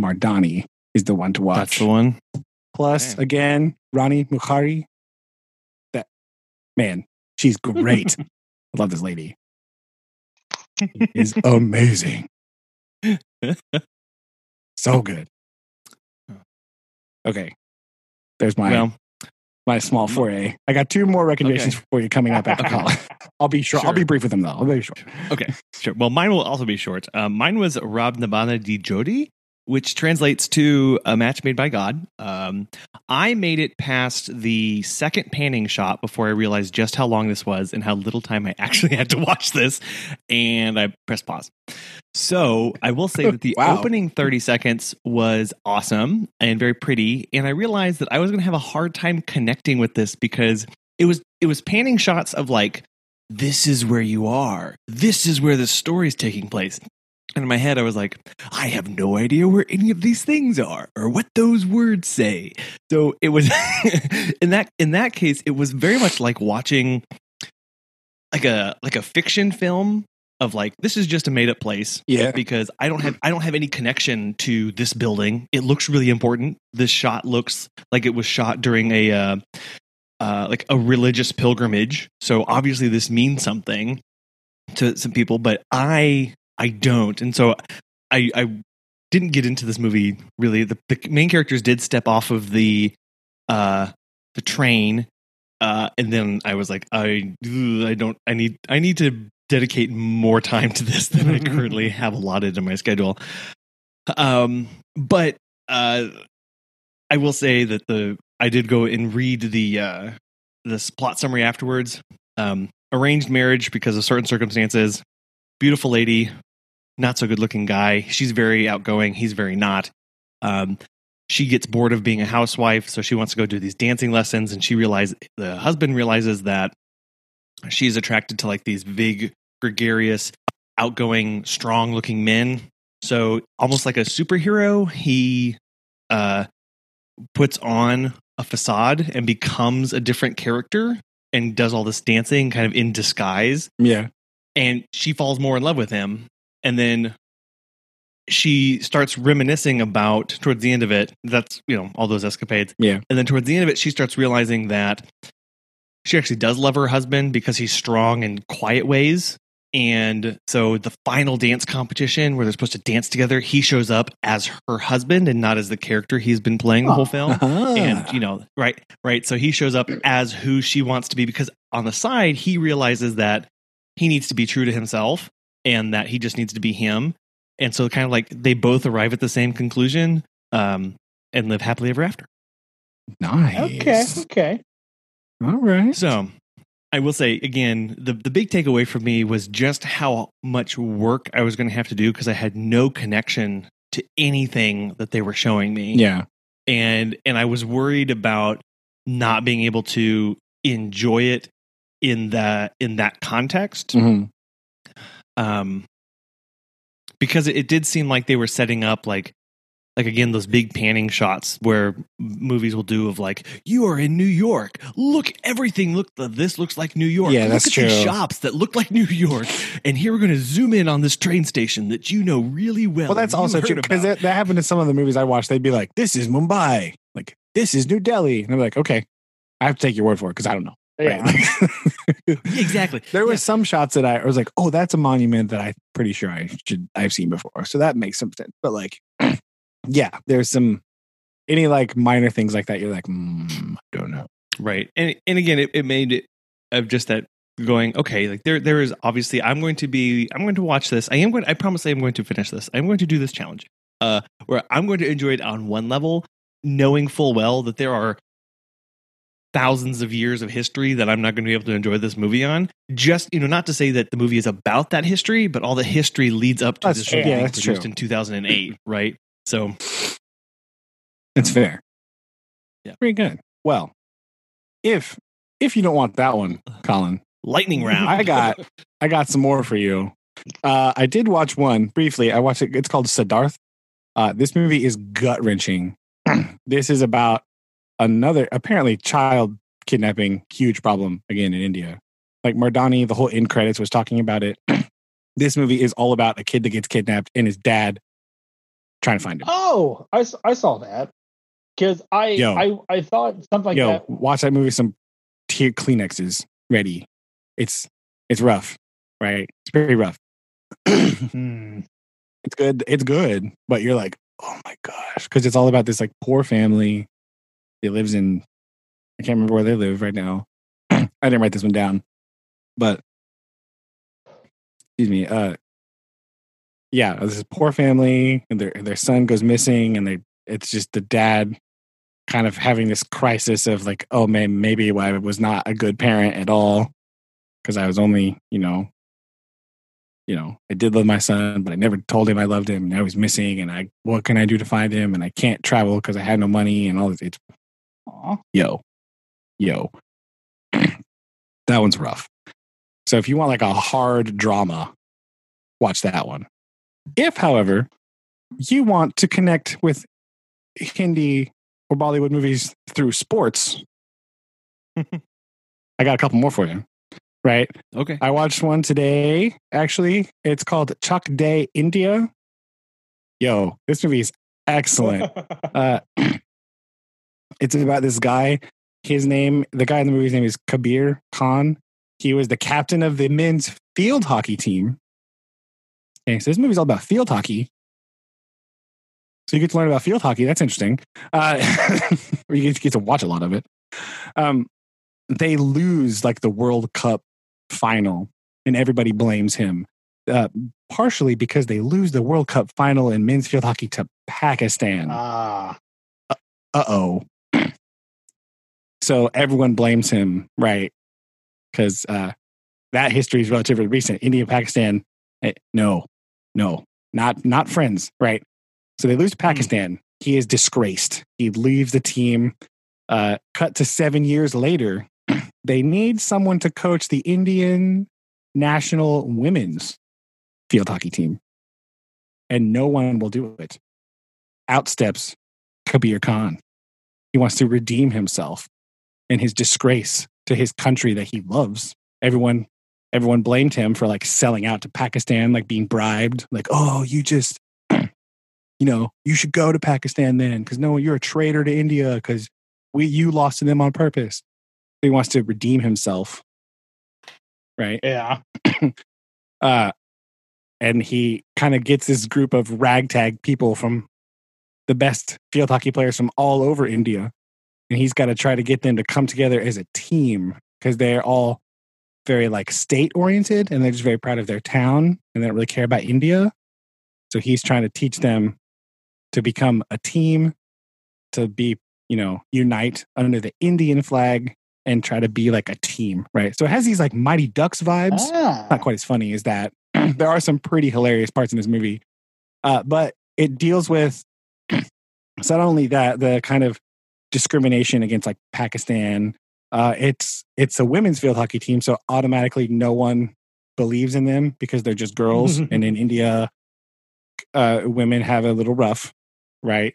Mardaani is the one to watch. That's the one. Plus, man. Again, Rani Mukerji, that man, she's great. I love this lady. She is amazing. So good. Okay, there's my small foray. I got two more recommendations for you coming up after college. I'll be short. Sure. I'll be brief with them though. I'll be short. Okay, sure. Well, mine will also be short. Mine was Rob Nibana Di Jodi, which translates to A Match Made by God. I made it past the second panning shot before I realized just how long this was and how little time I actually had to watch this, and I pressed pause. So I will say that the opening 30 seconds was awesome and very pretty. And I realized that I was going to have a hard time connecting with this because it was panning shots of like, this is where you are. This is where the story is taking place. And in my head, I was like, I have no idea where any of these things are or what those words say. So it was in that case, it was very much like watching like a fiction film. Of like, this is just a made up place. Yeah. Because I don't have any connection to this building. It looks really important. This shot looks like it was shot during a religious pilgrimage. So obviously this means something to some people, but I don't. And so I didn't get into this movie really. The main characters did step off of the train. And then I was like, I need to dedicate more time to this than I currently have allotted in my schedule. But I will say that I did go and read this plot summary afterwards. Arranged marriage because of certain circumstances. Beautiful lady, not so good looking guy. She's very outgoing. He's very not. She gets bored of being a housewife, so she wants to go do these dancing lessons. And the husband realizes that she's attracted to like these big, gregarious, outgoing, strong-looking men. So almost like a superhero, he puts on a facade and becomes a different character and does all this dancing kind of in disguise. Yeah. And she falls more in love with him. And then she starts reminiscing about, towards the end of it, that's, you know, all those escapades. Yeah. And then towards the end of it, she starts realizing that she actually does love her husband because he's strong in quiet ways. And so the final dance competition where they're supposed to dance together, he shows up as her husband and not as the character he's been playing the whole film. Uh-huh. And, you know, right. So he shows up as who she wants to be, because on the side, he realizes that he needs to be true to himself and that he just needs to be him. And so kind of like they both arrive at the same conclusion and live happily ever after. Nice. Okay. All right. So I will say, again, the big takeaway for me was just how much work I was going to have to do because I had no connection to anything that they were showing me. Yeah. And I was worried about not being able to enjoy it in that context. Mm-hmm. Because it did seem like they were setting up like again, those big panning shots where movies will do of like, you are in New York. Look, everything. Look, this looks like New York. Yeah, that's true. Look at these shops that look like New York. And here we're going to zoom in on this train station that you know really well. Well, that's also true because that happened to some of the movies I watched. They'd be like, this is Mumbai. Like, this is New Delhi. And I'm like, okay, I have to take your word for it because I don't know. Yeah. Right? Exactly. There were some shots that I was like, oh, that's a monument that I'm pretty sure I've seen before. So that makes some sense. But like... Yeah, there's any like minor things like that. You're like, I don't know. Right. And again, it made it of just that going, okay, like there is obviously I'm going to watch this. I promise I'm going to finish this. I'm going to do this challenge where I'm going to enjoy it on one level, knowing full well that there are thousands of years of history that I'm not going to be able to enjoy this movie on. Just, you know, not to say that the movie is about that history, but all the history leads up to this movie produced in 2008. Right. So it's fair. Yeah. Pretty good. Well, if you don't want that one, Colin, lightning round, I got some more for you. I did watch one briefly. I watched it. It's called Siddharth. This movie is gut wrenching. This is about another, apparently child kidnapping, huge problem again in India. Like Mardaani, the whole end credits was talking about it. This movie is all about a kid that gets kidnapped and his dad trying to find him. Oh, I saw that because I thought something like that. Watch that movie. Some tear Kleenexes ready. It's rough, right? It's very rough. It's good. It's good, but you're like, oh my gosh, because it's all about this like poor family. It lives in, I can't remember where they live right now. I didn't write this one down, but excuse me. Yeah, this is poor family, and their son goes missing, and it's just the dad kind of having this crisis of like, oh man, maybe I was not a good parent at all because I was only, you know, I did love my son, but I never told him I loved him. Now he's missing, and what can I do to find him? And I can't travel because I had no money and all this. It's that one's rough. So if you want like a hard drama, watch that one. If, however, you want to connect with Hindi or Bollywood movies through sports, I got a couple more for you, right? Okay. I watched one today, actually. It's called Chak De! India. Yo, this movie is excellent. It's about this guy. The guy in the movie's name is Kabir Khan. He was the captain of the men's field hockey team. Okay, so this movie's all about field hockey. So you get to learn about field hockey. That's interesting. Or you get to watch a lot of it. They lose like the World Cup final and everybody blames him. Partially because they lose the World Cup final in men's field hockey to Pakistan. Uh-oh. So everyone blames him, right? Because that history is relatively recent. India, Pakistan. No, not friends, right? So they lose to Pakistan. He is disgraced. He leaves the team. Cut to 7 years later, they need someone to coach the Indian national women's field hockey team. And no one will do it. Out steps Kabir Khan. He wants to redeem himself and his disgrace to his country that he loves. Everyone blamed him for like selling out to Pakistan, like being bribed. Like, oh, you just, you should go to Pakistan then because no, you're a traitor to India because you lost to them on purpose. he wants to redeem himself, right? Yeah. And he kind of gets this group of ragtag people from the best field hockey players from all over India. And he's got to try to get them to come together as a team because they're all very like state oriented and they're just very proud of their town and they don't really care about India. So he's trying to teach them to become a team, to be, you know, unite under the Indian flag and try to be like a team, right? So it has these like Mighty Ducks vibes. Ah. Not quite as funny as that. There are some pretty hilarious parts in this movie. But it deals with it's not only that, the kind of discrimination against like Pakistan. It's a women's field hockey team, so automatically no one believes in them because they're just girls. And in India, women have a little rough, right?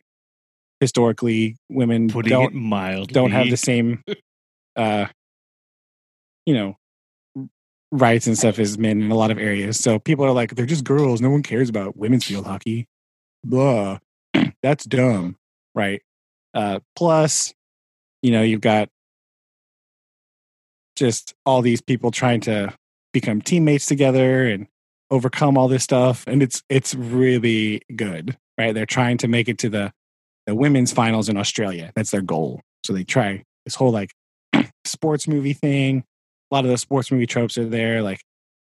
Historically, women don't have the same, you know, rights and stuff as men in a lot of areas. So people are like, they're just girls. No one cares about women's field hockey. Blah, that's dumb, right? Plus, you know, you've got just all these people trying to become teammates together and overcome all this stuff. And it's really good, right? They're trying to make it to the women's finals in Australia. That's their goal. So they try this whole like sports movie thing. A lot of the sports movie tropes are there, like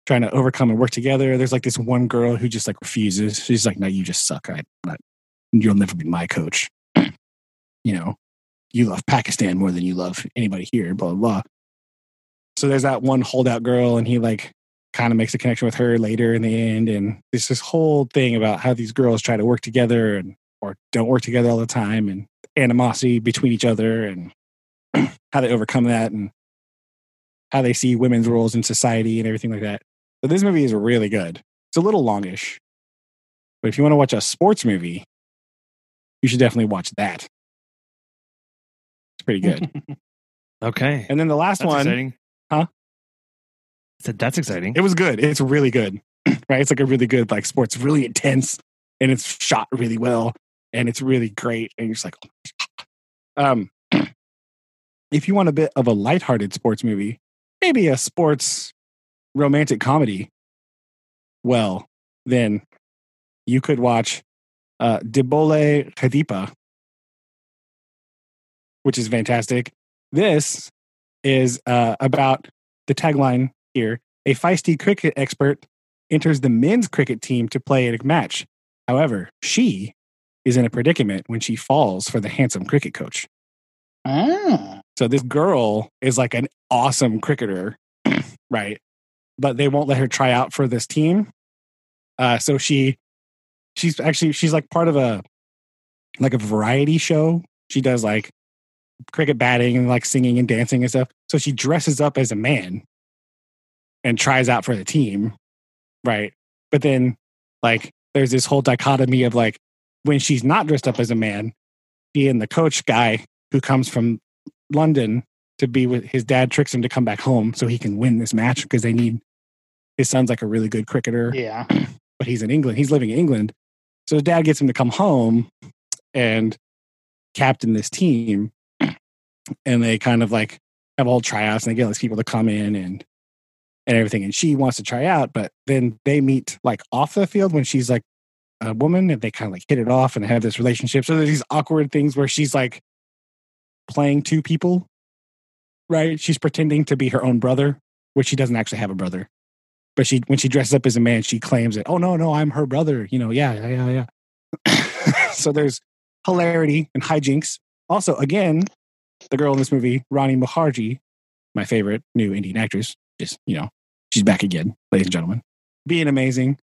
trying to overcome and work together. There's like this one girl who just like refuses. She's like, no, you just suck. You'll never be my coach. You know, you love Pakistan more than you love anybody here, blah, blah, blah. So there's that one holdout girl, and he like kind of makes a connection with her later in the end. And there's this whole thing about how these girls try to work together or don't work together all the time, and animosity between each other and how they overcome that and how they see women's roles in society and everything like that. So this movie is really good. It's a little longish, but if you want to watch a sports movie, you should definitely watch that. It's pretty good. Okay. And then the last one. Exciting. Huh? That's exciting. It was good. It's really good. Right? It's like a really good like sports, really intense, and it's shot really well and it's really great. And you're just like, if you want a bit of a lighthearted sports movie, maybe a sports romantic comedy, well, then you could watch Debole Khadipa, which is fantastic. This is about the tagline here. A feisty cricket expert enters the men's cricket team to play in a match. However, she is in a predicament when she falls for the handsome cricket coach. Ah. So this girl is like an awesome cricketer, right? But they won't let her try out for this team. So she's like part of a variety show. She does like cricket batting and like singing and dancing and stuff. So she dresses up as a man and tries out for the team, right? But then like there's this whole dichotomy of like when she's not dressed up as a man, she and the coach guy who comes from London to be with his dad tricks him to come back home so he can win this match because they need his son's like a really good cricketer. Yeah. But he's in England. He's living in England. So his dad gets him to come home and captain this team. And they kind of like have all tryouts and they get all these people to come in and everything. And she wants to try out, but then they meet like off the field when she's like a woman and they kind of like hit it off and have this relationship. So there's these awkward things where she's like playing two people, right? She's pretending to be her own brother, which she doesn't actually have a brother. But she, when she dresses up as a man, she claims it. Oh, no, I'm her brother. You know, yeah. So there's hilarity and hijinks. Also, again, the girl in this movie, Rani Mukerji, my favorite new Indian actress, just, you know, she's back again, ladies and gentlemen, being amazing.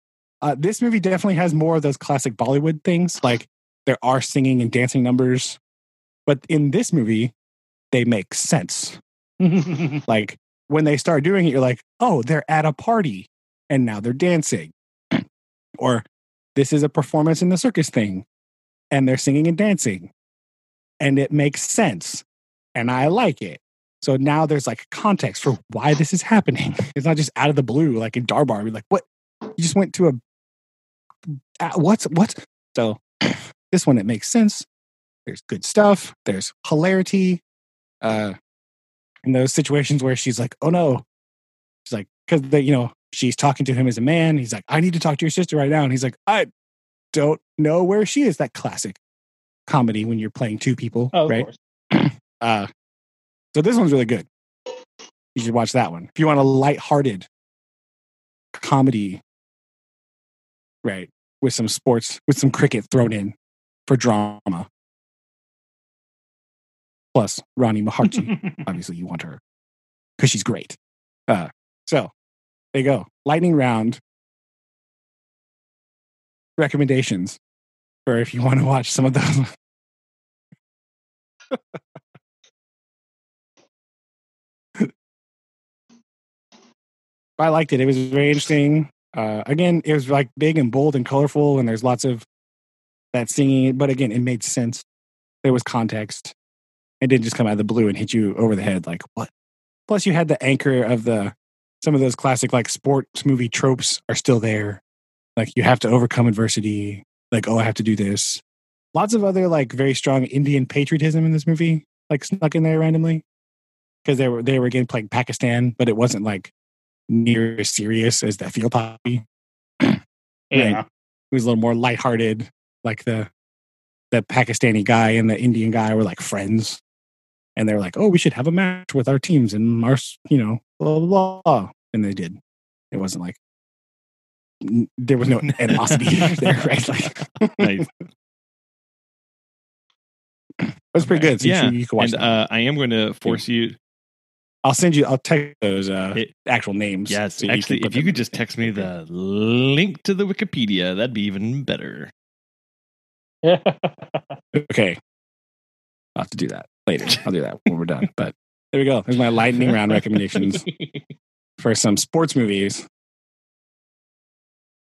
This movie definitely has more of those classic Bollywood things. Like there are singing and dancing numbers, but in this movie, they make sense. Like when they start doing it, you're like, oh, they're at a party and now they're dancing. Or this is a performance in the circus thing and they're singing and dancing and it makes sense. And I like it. So now there's like context for why this is happening. It's not just out of the blue, like in Darbar. We're like, what? You just went to what? So this one, it makes sense. There's good stuff. There's hilarity. in those situations where she's like, oh no. She's like, because, you know, she's talking to him as a man. He's like, I need to talk to your sister right now. And he's like, I don't know where she is. That classic comedy when you're playing two people, right? So this one's really good. You should watch that one. If you want a lighthearted comedy, right, with some sports, with some cricket thrown in for drama. Plus, Rani Mukerji. Obviously, you want her because she's great. So, there you go. Lightning round recommendations for if you want to watch some of those. I liked it. It was very interesting. Again, it was like big and bold and colorful, and there's lots of that singing. But again, it made sense. There was context. It didn't just come out of the blue and hit you over the head like, what? Plus, you had the anchor of some of those classic like sports movie tropes are still there. Like, you have to overcome adversity. Like, oh, I have to do this. Lots of other like very strong Indian patriotism in this movie, like snuck in there randomly. Because they were again playing Pakistan, but it wasn't like near as serious as that field hockey. Yeah. Right? It was a little more lighthearted, like the Pakistani guy and the Indian guy were like friends. And they were like, oh, we should have a match with our teams and our, you know, blah, blah, blah. And they did. It wasn't like, there was no animosity there, right? Like, nice. That's pretty good. So yeah, you can watch. And I am going to force you. I'll text those actual names. Yes, so actually, if you could just text me the link to the Wikipedia, that'd be even better. Okay, I'll have to do that later. I'll do that when we're done. But there we go. There's my lightning round recommendations for some sports movies.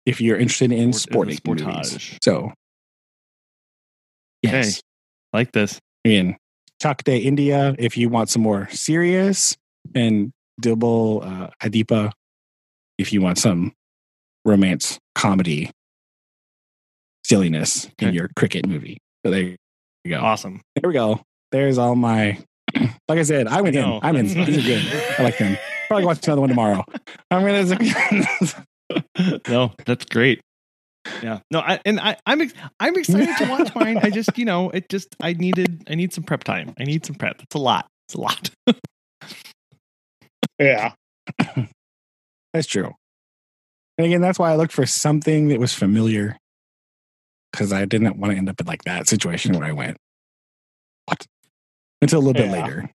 If you're interested in sporting movies. So, yes. Okay. Like this. In Chak De! India, if you want some more serious, and Dibble Adipa, if you want some romance comedy silliness in your cricket movie. So there you go. Awesome. There we go. There's all my... Like I said, I'm in. These are good. I like them. Probably watch another one tomorrow. I'm going to... No, that's great. Yeah. No, I'm excited to watch mine. I just, you know, it just I need some prep time. I need some prep. It's a lot. It's a lot. Yeah. That's true. And again, that's why I looked for something that was familiar, because I didn't want to end up in like that situation where I went, what? Until a little bit later.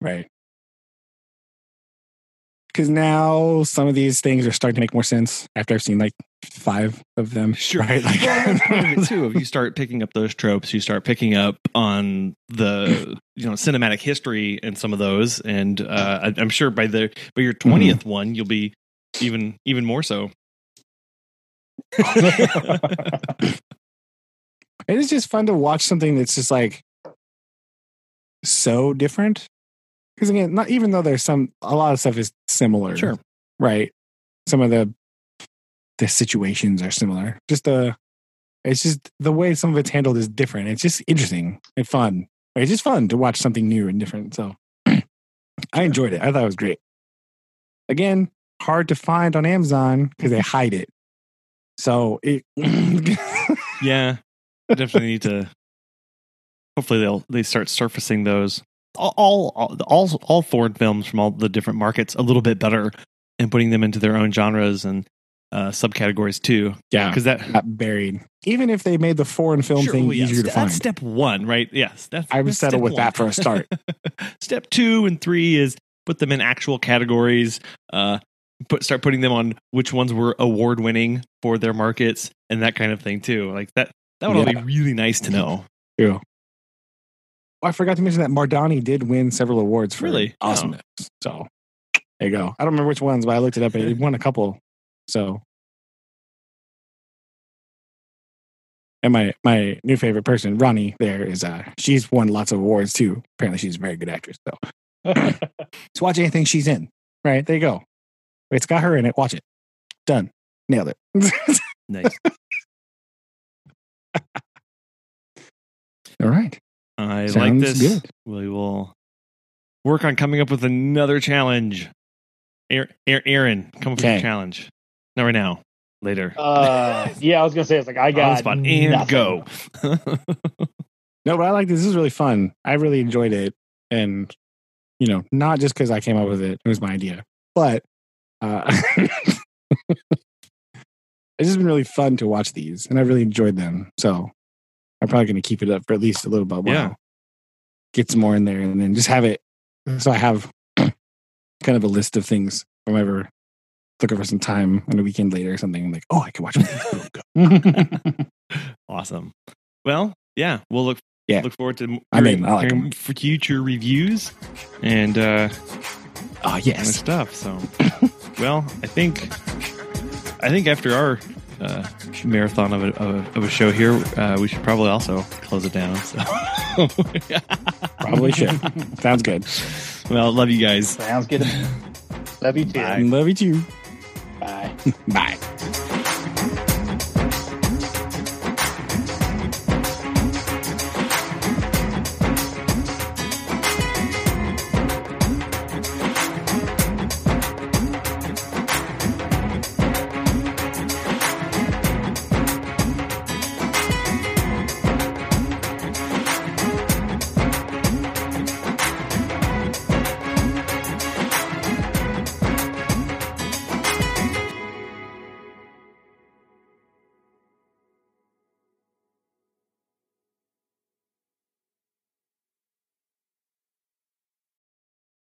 Right. Because now some of these things are starting to make more sense after I've seen like 5 of them. Sure. Right? Like, too, if you start picking up those tropes, you start picking up on the, you know, cinematic history and some of those. And I'm sure by your 20th one, you'll be even more so. It is just fun to watch something that's just like so different. Because again, not even though there's a lot of stuff is similar, sure, right? Some of the situations are similar. Just it's just the way some of it's handled is different. It's just interesting and fun. Right? It's just fun to watch something new and different. So I enjoyed it. I thought it was great. Again, hard to find on Amazon because they hide it. So it, yeah, I definitely need to. Hopefully, they start surfacing those. All foreign films from all the different markets a little bit better, and putting them into their own genres and subcategories too. Yeah, because that got buried. Even if they made the foreign film thing easier to find, that's step one, right? Yes, I would settle with that for a start. Step 2 and 3 is put them in actual categories. Start putting them on which ones were award winning for their markets and that kind of thing too. Like that. That would all be really nice to know. Yeah. I forgot to mention that Mardaani did win several awards for awesomeness. So there you go. I don't remember which ones, but I looked it up and it won a couple. So, and my new favorite person, Rani, there is she's won lots of awards too. Apparently, she's a very good actress. So, just watch anything she's in. Right there you go. It's got her in it. Watch it. Done. Nailed it. Nice. All right. I Sounds like this. Good. We will work on coming up with another challenge. Aaron, come up with a challenge. Not right now. Later. Yeah, I was going to say, it's like, I got on the spot and go. No, but I like this. This is really fun. I really enjoyed it. And, you know, not just because I came up with it. It was my idea. But it's just been really fun to watch these. And I really enjoyed them. So I'm probably going to keep it up for at least a little bit. Yeah. Get some more in there and then just have it. So I have kind of a list of things if I'm ever looking for some time on a weekend later or something. I'm like, oh, I can watch it. Awesome. Well, yeah, we'll look forward to future reviews and kind of stuff. So, well, I think after our marathon of a show here, we should probably also close it down. So. Probably should. Sounds good. Well, love you guys. Sounds good. Love you too. Bye. Bye.